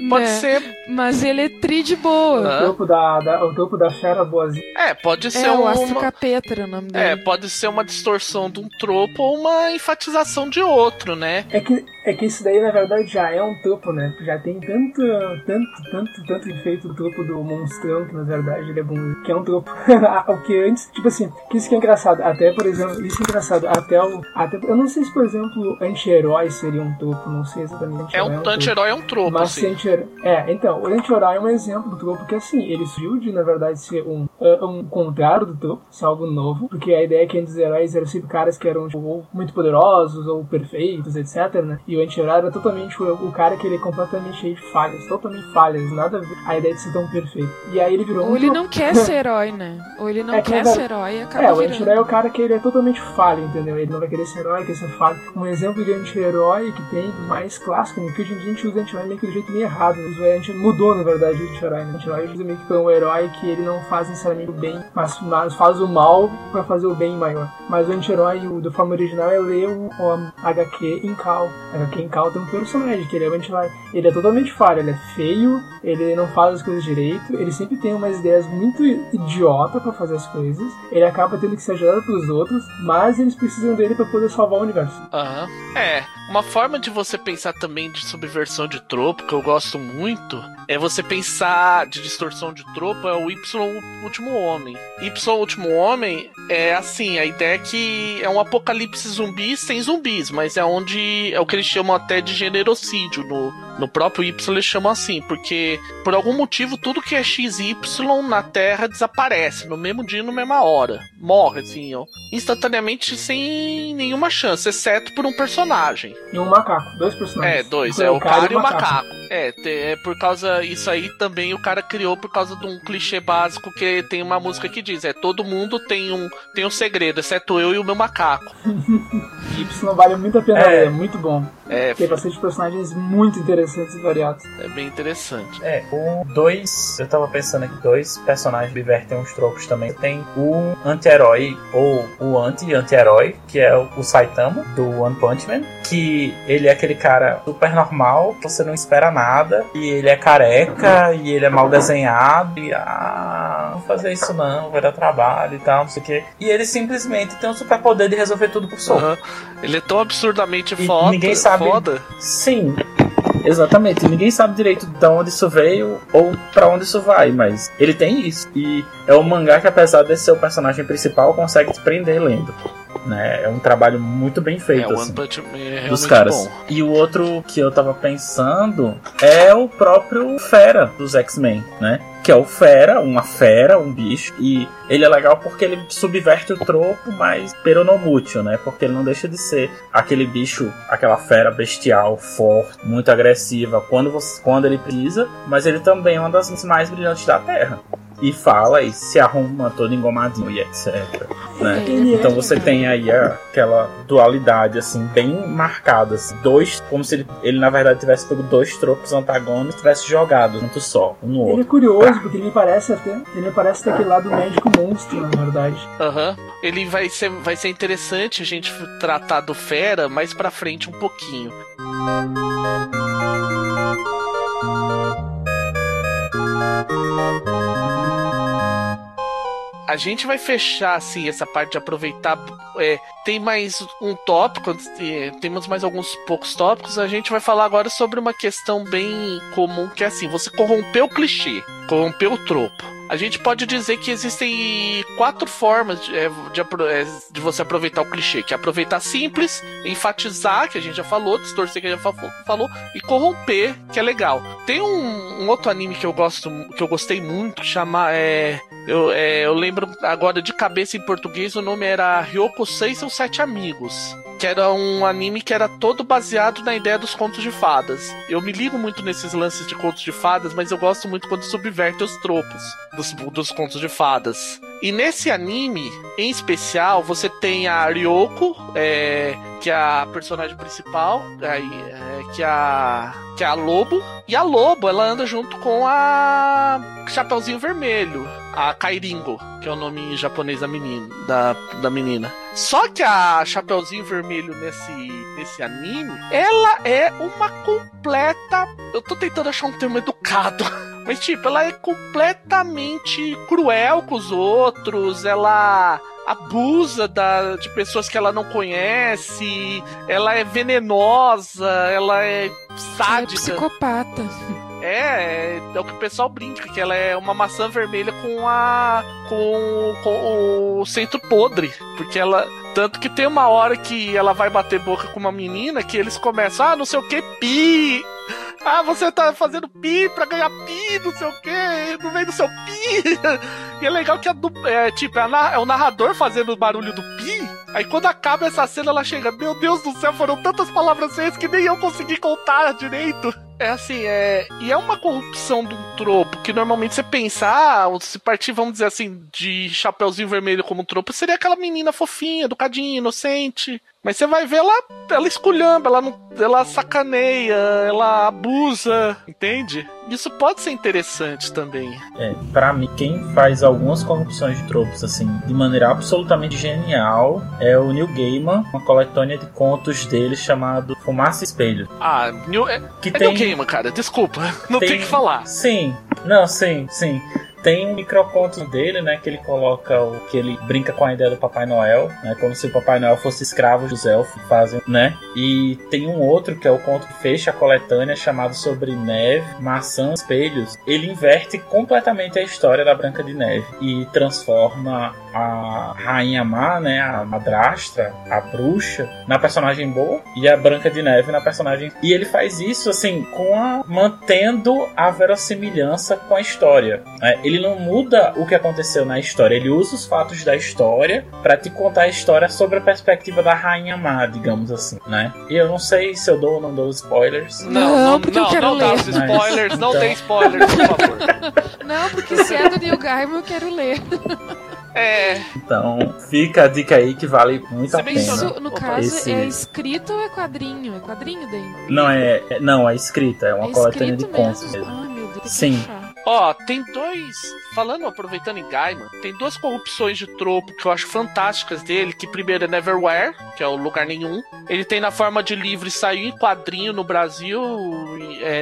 Pode ser. Mas ele é de boa. O topo da fera boazinha. Pode ser o Astro-Capetra, o nome dele. Pode ser uma distorção de um tropo ou uma enfatização de outro, né? É que isso daí, na verdade, já é um topo, né? Já tem tanto efeito o topo do monstrão, que na verdade ele é bom, que é um topo. O que antes, tipo assim, que isso que é engraçado. Até, por exemplo, isso é engraçado. Até eu não sei se, por exemplo, anti-herói seria um topo, não sei exatamente. Anti-herói é um tropo, mas assim. Então, o anti-herói é um exemplo do topo, que assim, ele surgiu de, na verdade, ser um contrário do topo, ser algo novo, porque a ideia é que antes os heróis eram sempre caras que eram, tipo, ou muito poderosos, ou perfeitos, etc, né? E o anti-herói era totalmente o cara que ele é completamente cheio de falhas, nada a ver a ideia de ser tão perfeito. E aí ele virou ou ele não quer ser herói, né? Ou ele não quer ser herói e acaba virando. O anti-herói é o cara que ele é totalmente falho, entendeu? Ele não vai querer ser herói, quer ser falho. Um exemplo de anti-herói que tem mais clássico, que hoje em dia a gente usa anti-herói meio que do jeito meio errado. A gente mudou, na verdade, o anti-herói. O anti-herói usa meio que foi um herói que ele não faz necessariamente o bem, mas faz o mal pra fazer o bem maior. Mas o anti-herói, da forma original, é ler o HQ em cal. Quem causa tem um personagem, que ele é o anti-herói. Ele é totalmente falho, ele é feio, ele não faz as coisas direito, ele sempre sempre tem umas ideias muito idiota pra fazer as coisas, ele acaba tendo que ser ajudado pelos outros, mas eles precisam dele pra poder salvar o universo. Aham. É, uma forma de você pensar também de subversão de tropo, que eu gosto muito, é você pensar de distorção de tropo, é o Y Último Homem. Y Último Homem é assim, a ideia é que é um apocalipse zumbi sem zumbis, mas é onde, é o que eles chamam até de generocídio, no próprio Y eles chamam assim, porque por algum motivo tudo que é XY na Terra desaparece, no mesmo dia, na mesma hora. Morre, assim, ó, instantaneamente, sem nenhuma chance, exceto por um personagem. E um macaco, dois personagens. É, dois, é o cara e o macaco. É por causa, isso aí também o cara criou por causa de um clichê básico que tem uma música que diz, todo mundo tem um segredo, exceto eu e o meu macaco. Y não vale muito a pena, é muito bom. Tem bastante personagens muito interessantes e variados. É bem interessante. Eu tava pensando aqui, dois personagens divertem uns tropos também. Tem o anti-herói, ou o anti-herói, que é o Saitama, do One Punch Man, que ele é aquele cara super normal, você não espera nada, e ele é careca, e ele é mal desenhado, e não vou fazer isso não, vai dar trabalho e tal, não sei o quê. E ele simplesmente tem o superpoder de resolver tudo por soco. Uhum. Ele é tão absurdamente foda. Ninguém sabe. Foda? Sim. Exatamente, ninguém sabe direito de onde isso veio ou pra onde isso vai, mas ele tem isso. E é um mangá que, apesar de ser o personagem principal, consegue te prender lendo. Né? É um trabalho muito bem feito assim, dos caras. Bom. E o outro que eu tava pensando é o próprio Fera dos X-Men, né? Que é o fera, um bicho, e ele é legal porque ele subverte o tropo, mas peronomútil, né? Porque ele não deixa de ser aquele bicho, aquela fera bestial, forte, muito agressiva quando ele precisa, mas ele também é uma das mais brilhantes da Terra. E fala e se arruma todo engomadinho e etc, né? Então você tem aí aquela dualidade assim, bem marcada assim, dois, como se ele na verdade tivesse pego dois tropos antagônicos e tivesse jogado junto só, um no outro. Ele é curioso, porque ele parece ter aquele lado médico monstro, na verdade. Aham, ele vai ser interessante a gente tratar do Fera mais pra frente um pouquinho. A gente vai fechar, assim, essa parte de aproveitar. Tem mais um tópico, temos mais alguns poucos tópicos. A gente vai falar agora sobre uma questão bem comum, que é assim, você corrompeu o clichê, corrompeu o tropo. A gente pode dizer que existem quatro formas de você aproveitar o clichê, que é aproveitar simples, enfatizar, que a gente já falou, distorcer, que a gente já falou, e corromper, que é legal. Tem um outro anime que eu gostei muito, chama... Eu lembro agora de cabeça em português, o nome era Ryoko 6 ou 7 Amigos, que era um anime que era todo baseado na ideia dos contos de fadas. Eu me ligo muito nesses lances de contos de fadas, mas eu gosto muito quando subverte os tropos dos contos de fadas. E nesse anime, em especial, você tem a Ryoko, que é a personagem principal, que é a Lobo. E a Lobo, ela anda junto com a Chapeuzinho Vermelho, a Kairingo, que é o nome em japonês da menina. Só que a Chapeuzinho Vermelho nesse anime, ela é uma completa... Eu tô tentando achar um termo educado, mas tipo, ela é completamente cruel com os outros, ela... abusa de pessoas que ela não conhece, ela é venenosa, ela é sádica. Ela é psicopata. É o que o pessoal brinca, que ela é uma maçã vermelha com o centro podre, porque ela... Tanto que tem uma hora que ela vai bater boca com uma menina que eles começam, não sei o que, pi... você tá fazendo pi pra ganhar pi, não sei o que, no meio do seu pi. E é legal que é o narrador fazendo o barulho do pi. Aí quando acaba essa cena, ela chega, meu Deus do céu, foram tantas palavras feias que nem eu consegui contar direito. E é uma corrupção de um tropo, que normalmente você pensa, se partir, vamos dizer assim, de Chapeuzinho Vermelho como um tropo, seria aquela menina fofinha, educadinha, inocente. Mas você vai ver, ela esculhamba, ela sacaneia, ela abusa, entende? Isso pode ser interessante também. Pra mim, quem faz algumas corrupções de tropos, assim, de maneira absolutamente genial, é o Neil Gaiman, uma coletânea de contos dele chamado Fumaça e Espelho. Neil Gaiman, cara, desculpa, não tem o que falar. Sim, sim. Tem um microconto dele, né, que ele coloca o que ele brinca com a ideia do Papai Noel, né, como se o Papai Noel fosse escravo dos elfos, fazem, né? E tem um outro que é o conto que fecha a coletânea, chamado Sobre Neve, Maçã, Espelhos. Ele inverte completamente a história da Branca de Neve e transforma a Rainha Má, né, a madrastra, a bruxa, na personagem boa, e a Branca de Neve na personagem. E ele faz isso assim, mantendo a verossimilhança com a história, né? Ele não muda o que aconteceu na história, ele usa os fatos da história pra te contar a história sobre a perspectiva da Rainha Má, digamos assim, né? E eu não sei se eu dou ou não dou spoilers. Não, spoilers, então... não tem spoilers, por favor. Não, porque se é do Neil Gaiman eu quero ler. É. Então, fica a dica aí que vale muito a pena. Isso, no caso, é escrito ou é quadrinho? É quadrinho, Dane? Não, é escrita, é uma coletânea de contos mesmo. Ai, meu Deus, sim. Ó, tem dois... Falando, aproveitando em Gaiman, tem duas corrupções de tropo que eu acho fantásticas dele, que primeiro é Neverwhere, que é o Lugar Nenhum. Ele tem na forma de livro e saiu em quadrinho no Brasil,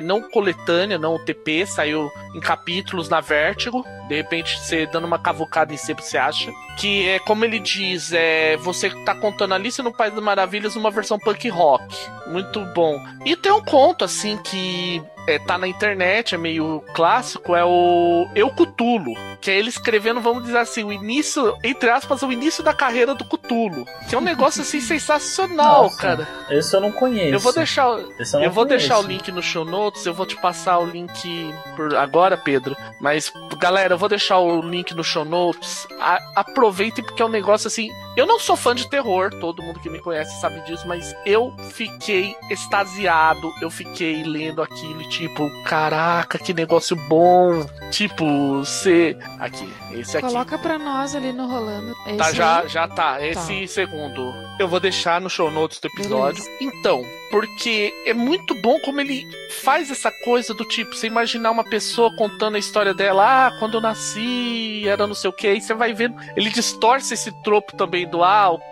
não coletânea, não TP, saiu em capítulos na Vértigo. De repente, você dando uma cavucada em si, você acha. Que é, como ele diz, você tá contando Alice no País das Maravilhas numa versão punk rock. Muito bom. E tem um conto, assim, que tá na internet, é meio clássico, é o Eu Cthulhu. Que é ele escrevendo, vamos dizer assim, o início, entre aspas, o início da carreira do Cthulhu. Que é um negócio, assim, sensacional. Nossa, cara. Esse eu não conheço. Eu vou deixar o link no show notes, eu vou te passar o link por agora, Pedro. Mas, galera, eu vou deixar o link no show notes. Aproveitem, porque é um negócio assim... Eu não sou fã de terror, todo mundo que me conhece sabe disso, mas eu fiquei extasiado, eu fiquei lendo aquilo e tipo, caraca, que negócio bom. Tipo, você... Aqui, esse aqui. Coloca pra nós ali no Rolando. Esse tá, já tá. Esse segundo. Eu vou deixar no show notes do episódio. Beleza. Então... Porque é muito bom como ele faz essa coisa do tipo, você imaginar uma pessoa contando a história dela, quando eu nasci, era não sei o que, aí você vai vendo, ele distorce esse tropo também do,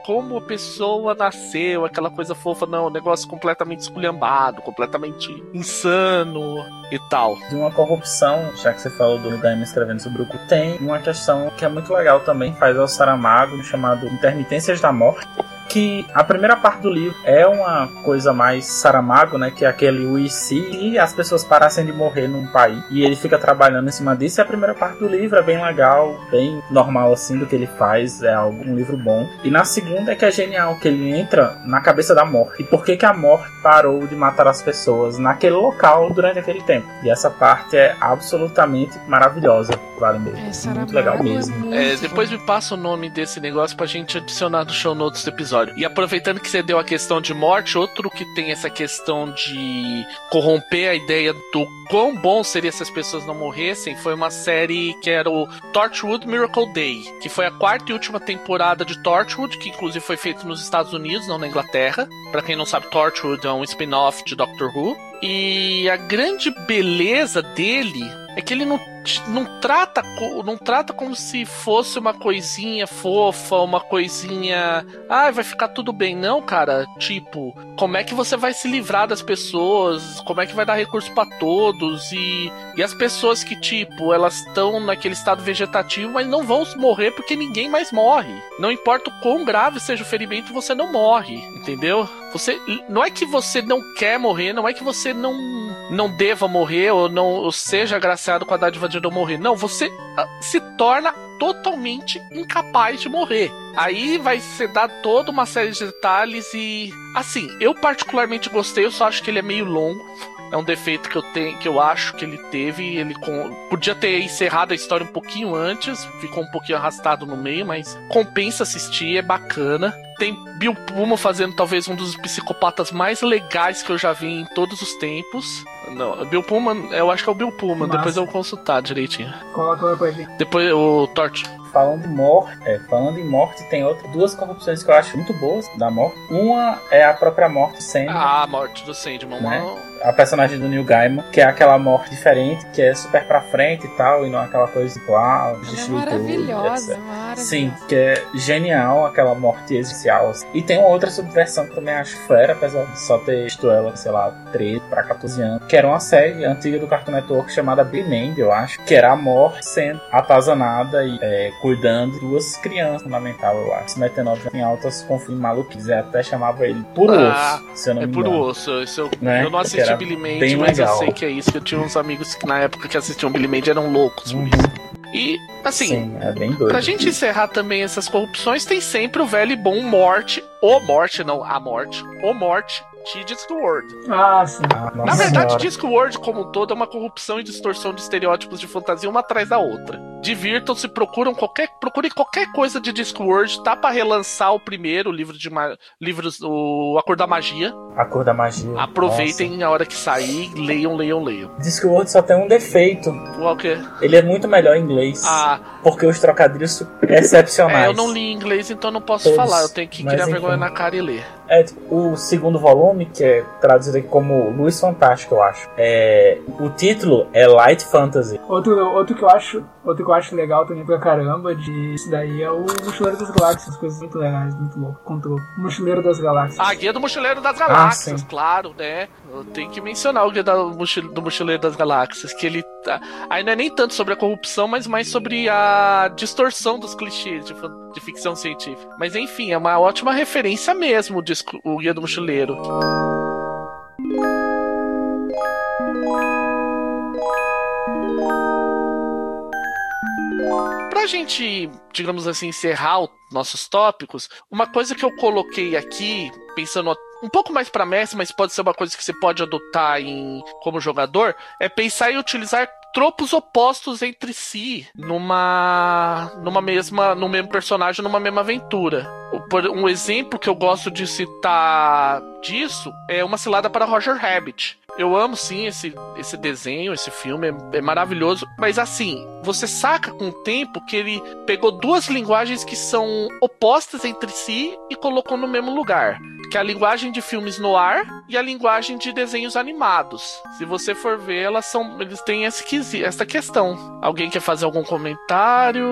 como a pessoa nasceu, aquela coisa fofa, não, um negócio completamente esculhambado, completamente insano e tal. De uma corrupção, já que você falou do Gaiman escrevendo sobre o cu, tem uma questão que é muito legal também, faz ao Saramago, chamado Intermitências da Morte, que a primeira parte do livro é uma coisa mais Saramago, né, que é aquele o e se as pessoas parassem de morrer num país, e ele fica trabalhando em cima disso, e a primeira parte do livro é bem legal, bem normal assim do que ele faz, é um livro bom. E na segunda é que é genial, que ele entra na cabeça da morte, e por que que a morte parou de matar as pessoas naquele local durante aquele tempo, e essa parte é absolutamente maravilhosa, vale mesmo, muito legal mesmo. Depois me passa o nome desse negócio pra gente adicionar no show notes do episódio. E aproveitando que você deu a questão de morte, outro que tem essa questão de corromper a ideia do quão bom seria se as pessoas não morressem, foi uma série que era o Torchwood Miracle Day, que foi a quarta e última temporada de Torchwood, que inclusive foi feito nos Estados Unidos, não na Inglaterra. Pra quem não sabe, Torchwood é um spin-off de Doctor Who. E a grande beleza dele é que ele não trata como se fosse uma coisinha fofa, uma coisinha... vai ficar tudo bem. Não, cara. Tipo, como é que você vai se livrar das pessoas? Como é que vai dar recurso pra todos? E as pessoas que, tipo, elas estão naquele estado vegetativo, mas não vão morrer porque ninguém mais morre. Não importa o quão grave seja o ferimento, você não morre. Entendeu? Não é que você não quer morrer, não é que você não deva morrer ou seja agraciado com a dádiva de não morrer. Não, você se torna totalmente incapaz de morrer. Aí vai se dar toda uma série de detalhes e... Assim, eu particularmente gostei, eu só acho que ele é meio longo. É um defeito que eu tenho, que eu acho que ele teve. Podia ter encerrado a história um pouquinho antes, ficou um pouquinho arrastado no meio, mas compensa assistir, é bacana. Tem Bill Pullman fazendo talvez um dos psicopatas mais legais que eu já vi em todos os tempos. Não, Bill Pullman, eu acho que é o Bill Pullman. Massa. Depois eu vou consultar direitinho. Coloca depois. Depois o Torch. Falando em morte, tem duas corrupções que eu acho muito boas da morte. Uma é a própria morte do Sandman. A morte do Sandman, né? a personagem do Neil Gaiman, que é aquela morte diferente, que é super pra frente e tal, e não é aquela coisa tipo, ah, destruidor, maravilhosa, maravilhosa. Sim, que é genial aquela morte existencial. Assim. E tem uma outra subversão que também acho fera, apesar de só ter visto ela, sei lá, 13 pra 14 anos, que era uma série antiga do Cartoon Network chamada B-Mend, eu acho, que era a morte sendo atazanada e cuidando de duas crianças, fundamental, eu acho. Se metendo em altas confins maluquices, até chamava ele Puro Osso, se eu não me engano. É Puro Osso, isso eu, né? Eu não assisti Billy Mandy, mas legal. Eu sei que é isso, que eu tinha uns amigos que na época que assistiam Billy Mandy eram loucos por isso. E, assim, sim, é bem doido. Pra gente encerrar também essas corrupções, tem sempre o velho e bom Morte, ou Morte, não, a Morte, ou Morte, de Discworld. Na verdade, Discworld como um todo é uma corrupção e distorção de estereótipos de fantasia uma atrás da outra. Divirtam-se, procurem qualquer coisa de Discworld, tá pra relançar o primeiro, o A Cor da Magia. A Cor da Magia. Aproveitem a hora que sair, leiam. Discworld só tem um defeito. O quê? Ele é muito melhor em inglês. Porque os trocadilhos são excepcionais. Eu não li em inglês, então não posso falar. Eu tenho que criar vergonha na cara e ler. É, o segundo volume, que é traduzido aqui como Luz Fantástica, eu acho. O título é Light Fantasy. Outro que eu acho legal também pra caramba, isso daí é o Mochileiro das Galáxias, coisas muito legais, muito louco. Contou o Mochileiro das Galáxias. A guia do Mochileiro das Galáxias, claro, né? Eu tenho que mencionar o guia do Mochileiro das Galáxias, que ele tá... Aí não é nem tanto sobre a corrupção, mas mais sobre a distorção dos clichês de ficção científica. Mas enfim, é uma ótima referência mesmo o Guia do Mochileiro. Pra gente, digamos assim, encerrar os nossos tópicos, uma coisa que eu coloquei aqui, pensando um pouco mais pra mestre, mas pode ser uma coisa que você pode adotar como jogador, é pensar em utilizar tropos opostos entre si no mesmo personagem, numa mesma aventura. Um exemplo que eu gosto de citar disso é Uma Cilada para Roger Rabbit. Eu amo, sim, esse desenho, esse filme, é maravilhoso. Mas, assim, você saca com o tempo que ele pegou duas linguagens que são opostas entre si e colocou no mesmo lugar. Que é a linguagem de filmes noir e a linguagem de desenhos animados. Se você for ver, eles têm essa questão. Alguém quer fazer algum comentário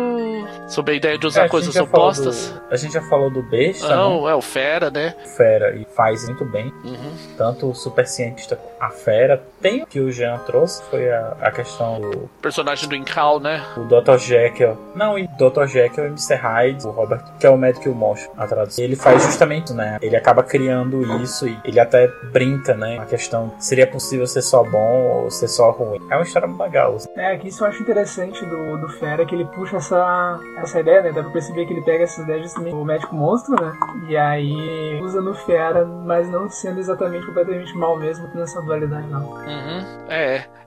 sobre a ideia de usar coisas opostas? A gente já falou do Besta, não, né? É o Fera, né? Fera, e faz muito bem. Uhum. Tanto o super cientista... A Fera, tem o que o Jean trouxe, foi a questão do... personagem do Incal, né? O Dr. Jekyll. Não, o Dr. Jekyll e o Mr. Hyde, o Robert, que é o médico e o monstro, a tradução. Ele faz justamente, né? Ele acaba criando isso e ele até brinca, né? A questão, seria possível ser só bom ou ser só ruim? É uma história legal. Assim. Que isso eu acho interessante do Fera, que ele puxa essa ideia, né? Dá pra perceber que ele pega essa ideia justamente do médico monstro, né? E aí usa no Fera, mas não sendo exatamente completamente mal mesmo nessa dualidade, não. Uhum.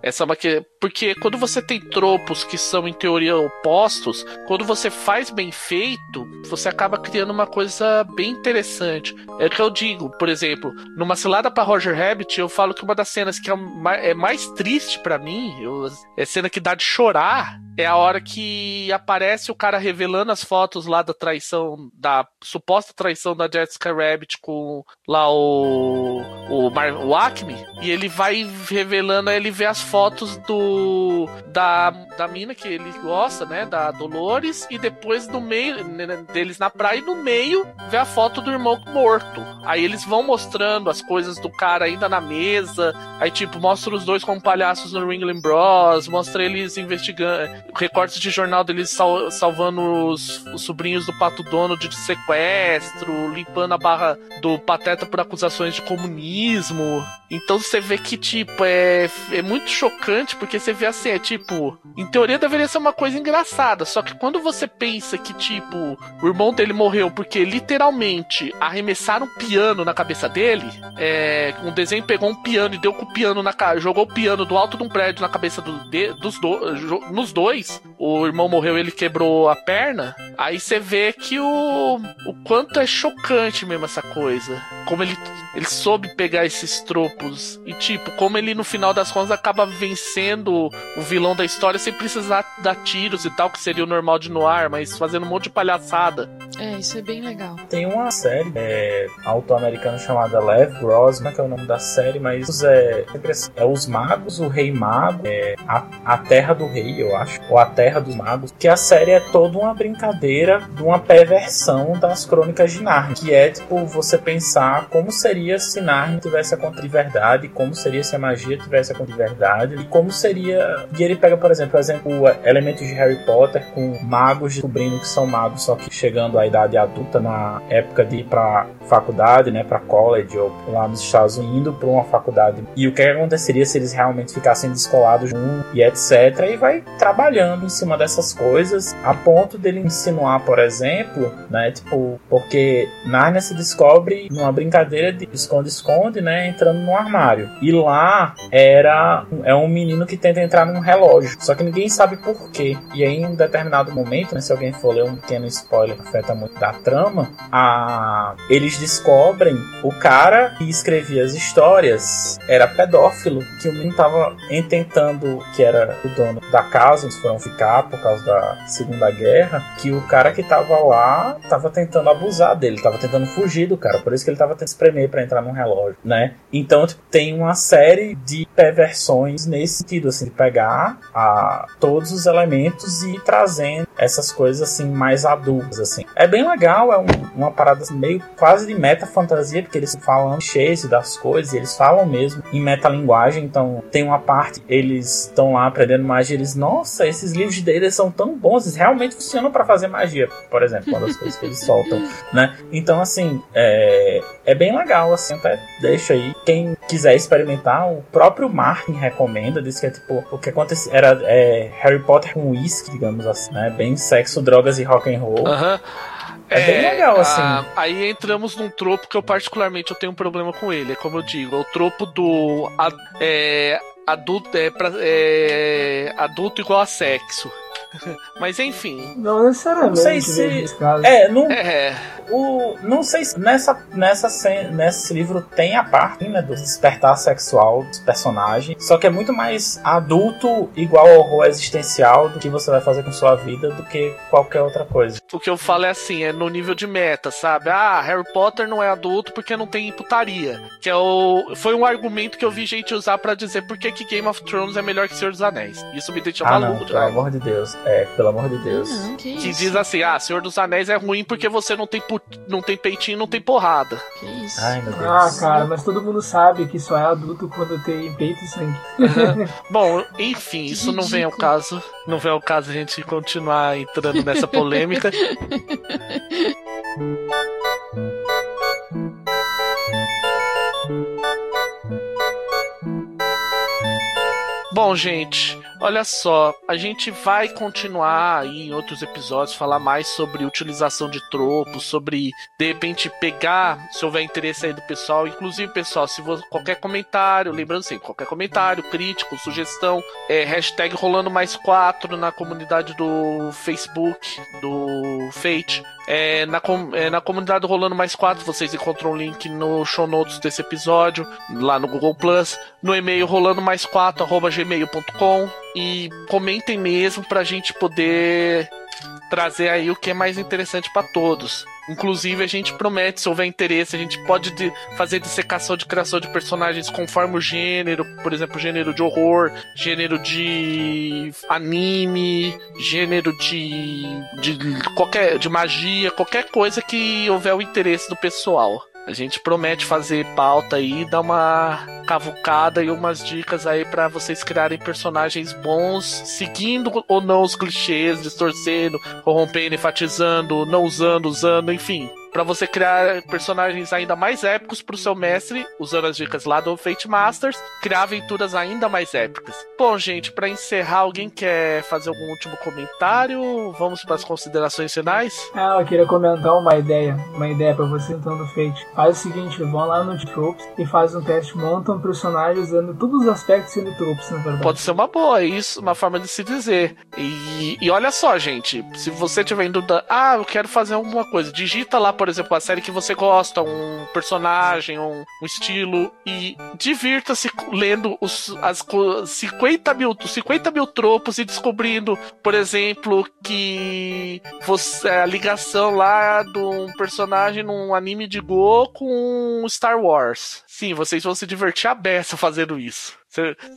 Essa é uma que... Porque quando você tem tropos que são, em teoria, opostos, quando você faz bem feito, você acaba criando uma coisa bem interessante. É o que eu digo, por exemplo, numa Cilada para Roger Rabbit, eu falo que uma das cenas que é mais triste pra mim, é cena que dá de chorar, é a hora que aparece o cara revelando as fotos lá da traição, da suposta traição da Jessica Rabbit com lá o Acme, e ele vai revelando, ele vê as fotos da mina que ele gosta, né, da Dolores, e depois no meio, né, deles na praia, e no meio vê a foto do irmão morto. Aí eles vão mostrando as coisas do cara ainda na mesa, aí tipo, mostra os dois como palhaços no Ringling Bros, mostra eles investigando, recortes de jornal deles salvando os sobrinhos do Pato Donald de sequestro, limpando a barra do Pateta por acusações de comunismo. Então você vê que, tipo, é muito chocante, porque você vê assim, tipo, em teoria deveria ser uma coisa engraçada, só que quando você pensa que, tipo, o irmão dele morreu porque literalmente arremessaram um piano na cabeça dele, um desenho pegou um piano e deu com o piano na cara, jogou o piano do alto de um prédio na cabeça nos dois, o irmão morreu, ele quebrou a perna, aí você vê que o quanto é chocante mesmo essa coisa, como ele soube pegar esses tropos, e tipo, como ele no final das contas acaba vencendo o vilão da história sem precisar dar tiros e tal, que seria o normal de noir, mas fazendo um monte de palhaçada. É, isso é bem legal. Tem uma série auto-americana chamada Lev Gross, não é que é o nome da série, mas é os magos, o rei mago, a terra do rei, eu acho, ou a terra dos magos, que a série é toda uma brincadeira de uma perversão das crônicas de Narnia, que é tipo você pensar como seria se Narnia tivesse a conta de verdade, como seria se a magia tivesse a conta de verdade, e como seria... E ele pega, por exemplo, elementos de Harry Potter com magos descobrindo que são magos, só que chegando à idade adulta, na época de ir pra faculdade, né, pra college, ou lá nos Estados Unidos, indo pra uma faculdade, e o que aconteceria se eles realmente ficassem descolados e etc, e vai trabalhando em cima dessas coisas, a ponto dele insinuar, por exemplo, né, tipo, porque Narnia se descobre numa brincadeira de esconde-esconde, né, entrando num armário, e lá é um menino que tenta entrar num relógio, só que ninguém sabe por quê, e aí em um determinado momento, né, se alguém for ler um pequeno spoiler que afeta muito da trama, eles descobrem o cara que escrevia as histórias era pedófilo, que o menino tava tentando, que era o dono da casa, eles foram ficar por causa da Segunda Guerra, que o cara que tava lá tava tentando abusar dele, tava tentando fugir do cara, por isso que ele tava tentando espremer pra entrar num relógio, né? Então, tipo, tem uma série de perversões nesse sentido, assim, de pegar todos os elementos e ir trazendo essas coisas, assim, mais adultas, assim. É bem legal, é uma parada assim, meio quase de metafantasia, porque eles falam cheio das coisas, e eles falam mesmo em metalinguagem, então tem uma parte eles estão lá aprendendo magia, eles, nossa, esses livros de D&D são tão bons, eles realmente funcionam pra fazer magia, por exemplo, uma das coisas que eles soltam, né? Então, assim, é bem legal, assim, até deixa aí, quem quiser experimentar, o próprio Martin recomenda, diz que é tipo, o que aconteceu era Harry Potter com whisky, digamos assim, né? Bem sexo, drogas e rock'n'roll. É bem legal, assim. Aí entramos num tropo que eu particularmente eu tenho um problema com ele. É como eu digo, é o tropo do adulto igual a sexo. Mas enfim. Não necessariamente. Não sei se... Não sei se nesse livro tem a parte, né, do despertar sexual dos personagens. Só que é muito mais adulto igual ao horror existencial do que você vai fazer com sua vida do que qualquer outra coisa. O que eu falo é assim, é no nível de meta, sabe? Ah, Harry Potter não é adulto porque não tem putaria. Que é foi um argumento que eu vi gente usar pra dizer por que Game of Thrones é melhor que Senhor dos Anéis. Isso me deixa maluco, pelo amor de Deus. Pelo amor de Deus. Que diz assim, Senhor dos Anéis é ruim porque você não tem peitinho, não tem porrada. Que isso? Ai, meu Deus. Cara, mas todo mundo sabe que só é adulto quando tem peito e sangue. Bom, enfim, isso não vem ao caso. Não vem ao caso a gente continuar entrando nessa polêmica. Bom, gente, olha só, a gente vai continuar aí em outros episódios, falar mais sobre utilização de tropos, sobre, de repente, pegar, se houver interesse aí do pessoal. Inclusive, pessoal, se qualquer comentário, lembrando assim, qualquer comentário, crítico, sugestão, hashtag Rolando Mais 4 na comunidade do Facebook, do Fate. Na comunidade do Rolando Mais 4, vocês encontram o link no show notes desse episódio, lá no Google+, no e-mail rolandomais4@gmail.com. E comentem mesmo pra gente poder trazer aí o que é mais interessante pra todos. Inclusive, a gente promete, se houver interesse, a gente pode fazer dissecação de criação de personagens conforme o gênero, por exemplo, gênero de horror, gênero de anime, gênero de magia, qualquer coisa que houver o interesse do pessoal. A gente promete fazer pauta aí, dar uma cavucada e umas dicas aí pra vocês criarem personagens bons, seguindo ou não os clichês, distorcendo, corrompendo, enfatizando, não usando, usando, enfim. Pra você criar personagens ainda mais épicos pro seu mestre, usando as dicas lá do Fate Masters, criar aventuras ainda mais épicas. Bom, gente, pra encerrar, alguém quer fazer algum último comentário? Vamos pras considerações finais? Eu queria comentar uma ideia pra você então do Fate. Faz o seguinte, vão lá no Tropes e faz um teste, montam personagens usando todos os aspectos do Tropes, na verdade. Pode ser uma boa, isso, uma forma de se dizer. E olha só, gente, se você tiver em dúvida, eu quero fazer alguma coisa, digita lá, por por exemplo, uma série que você gosta, um personagem, um estilo, e divirta-se lendo 50 mil tropos e descobrindo, por exemplo, que a ligação lá de um personagem num anime de Go com Star Wars. Sim, vocês vão se divertir à beça fazendo isso.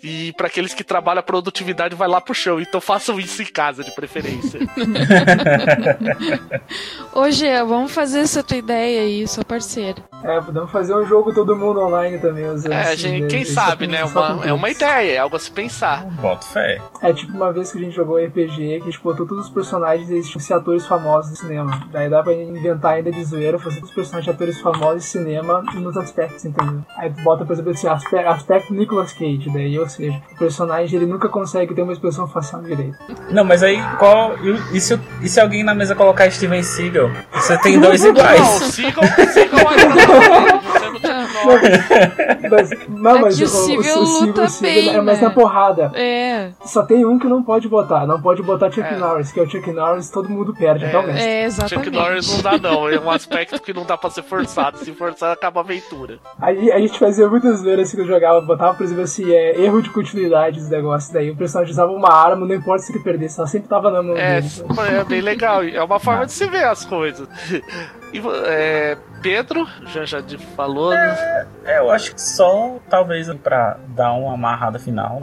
E para aqueles que trabalham a produtividade, vai lá pro chão. Então façam isso em casa, de preferência. Ô Gê, vamos fazer essa tua ideia aí, sua parceira. É, podemos fazer um jogo todo mundo online também. É, gente, quem sabe, né? É uma ideia, é algo a se pensar. Bota fé. É tipo uma vez que a gente jogou RPG, que a gente botou todos os personagens e eles tinham ser atores famosos do cinema. Daí dá pra inventar ainda de zoeira, fazer todos os personagens atores famosos de cinema e nos aspectos, entendeu? Aí bota, por exemplo, assim, aspecto Nicolas Cage. Daí, ou seja, o personagem ele nunca consegue ter uma expressão facial direito. Não, mas aí, e se alguém na mesa colocar Steven Seagal? Você tem dois iguais. Não, Seagal mas o Seagal é mais na porrada. É. Só tem um que não pode botar. Não pode botar Chuck Norris, que é o Chuck Norris, todo mundo perde até o resto. É, exatamente. Chuck Norris não dá, não. É um aspecto que não dá pra ser forçado. Se forçar, acaba a aventura. Aí a gente fazia muitas vezes que eu jogava, botava, por exemplo, assim, erro de continuidade dos negócios. Daí o personagem usava uma arma, não importa se ele perdesse, ela sempre tava na mão dele. É bem legal. É uma forma de se ver as coisas. E, Pedro, já falou. Eu acho que só, talvez, pra dar uma amarrada final,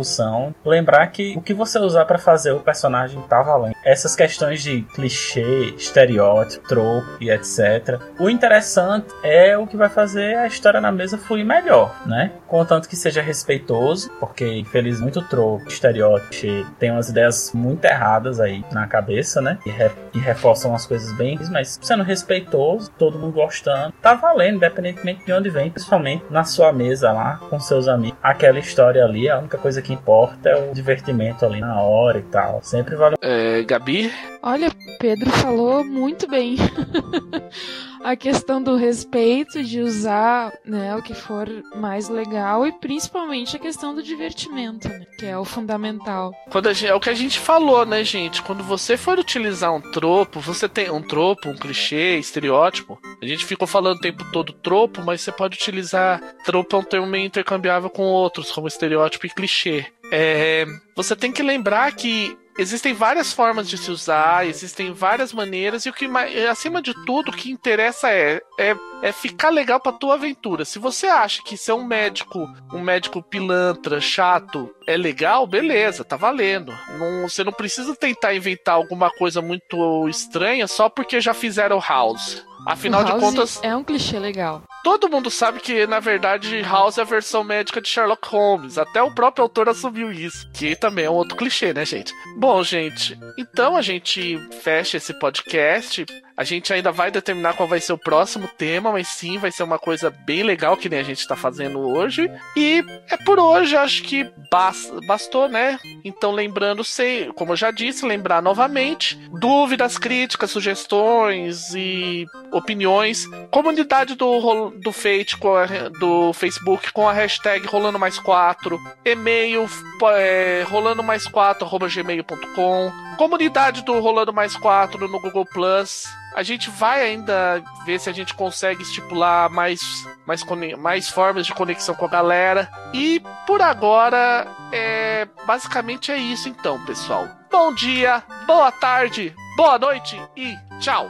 lembrar que o que você usar pra fazer o personagem tá valendo. Essas questões de clichê, estereótipo, tropo e etc. O interessante é o que vai fazer a história na mesa fluir melhor, né? Contanto que seja respeitoso, porque, infelizmente, muito tropo, estereótipo, tem umas ideias muito erradas aí na cabeça, né? E reforçam as coisas bem, mas sendo respeitoso, todo mundo gostando, tá valendo, independentemente de onde vem, principalmente na sua mesa lá, com seus amigos. Aquela história ali, a única coisa que importa é o divertimento ali na hora e tal. Sempre vale. Gabi? Olha, Pedro falou muito bem. A questão do respeito, de usar, né, o que for mais legal, e principalmente a questão do divertimento, né, que é o fundamental. É o que a gente falou, né, gente? Quando você for utilizar um tropo, você tem um tropo, um clichê, estereótipo. A gente ficou falando o tempo todo tropo, mas você pode utilizar tropo, é um termo meio intercambiável com outros, como estereótipo e clichê. Você tem que lembrar que existem várias formas de se usar, existem várias maneiras, e o que, acima de tudo, o que interessa é ficar legal pra tua aventura. Se você acha que ser um médico pilantra, chato, é legal, beleza, tá valendo. Você não precisa tentar inventar alguma coisa muito estranha só porque já fizeram House. Afinal de contas, é um clichê legal. Todo mundo sabe que, na verdade, House é a versão médica de Sherlock Holmes. Até o próprio autor assumiu isso, que também é um outro clichê, né, gente? Bom, gente, então a gente fecha esse podcast. A gente ainda vai determinar qual vai ser o próximo tema, mas sim, vai ser uma coisa bem legal, que nem a gente tá fazendo hoje. E é por hoje, acho que bastou, né? Então, lembrando, como eu já disse, lembrar novamente, dúvidas, críticas, sugestões e opiniões, comunidade do Fate, do Facebook, com a hashtag Rolando Mais 4, e-mail rolandomais4@gmail.com, comunidade do Rolando Mais 4 no Google+. A gente vai ainda ver se a gente consegue estipular mais formas de conexão com a galera. E por agora, basicamente é isso então, pessoal. Bom dia, boa tarde, boa noite e tchau!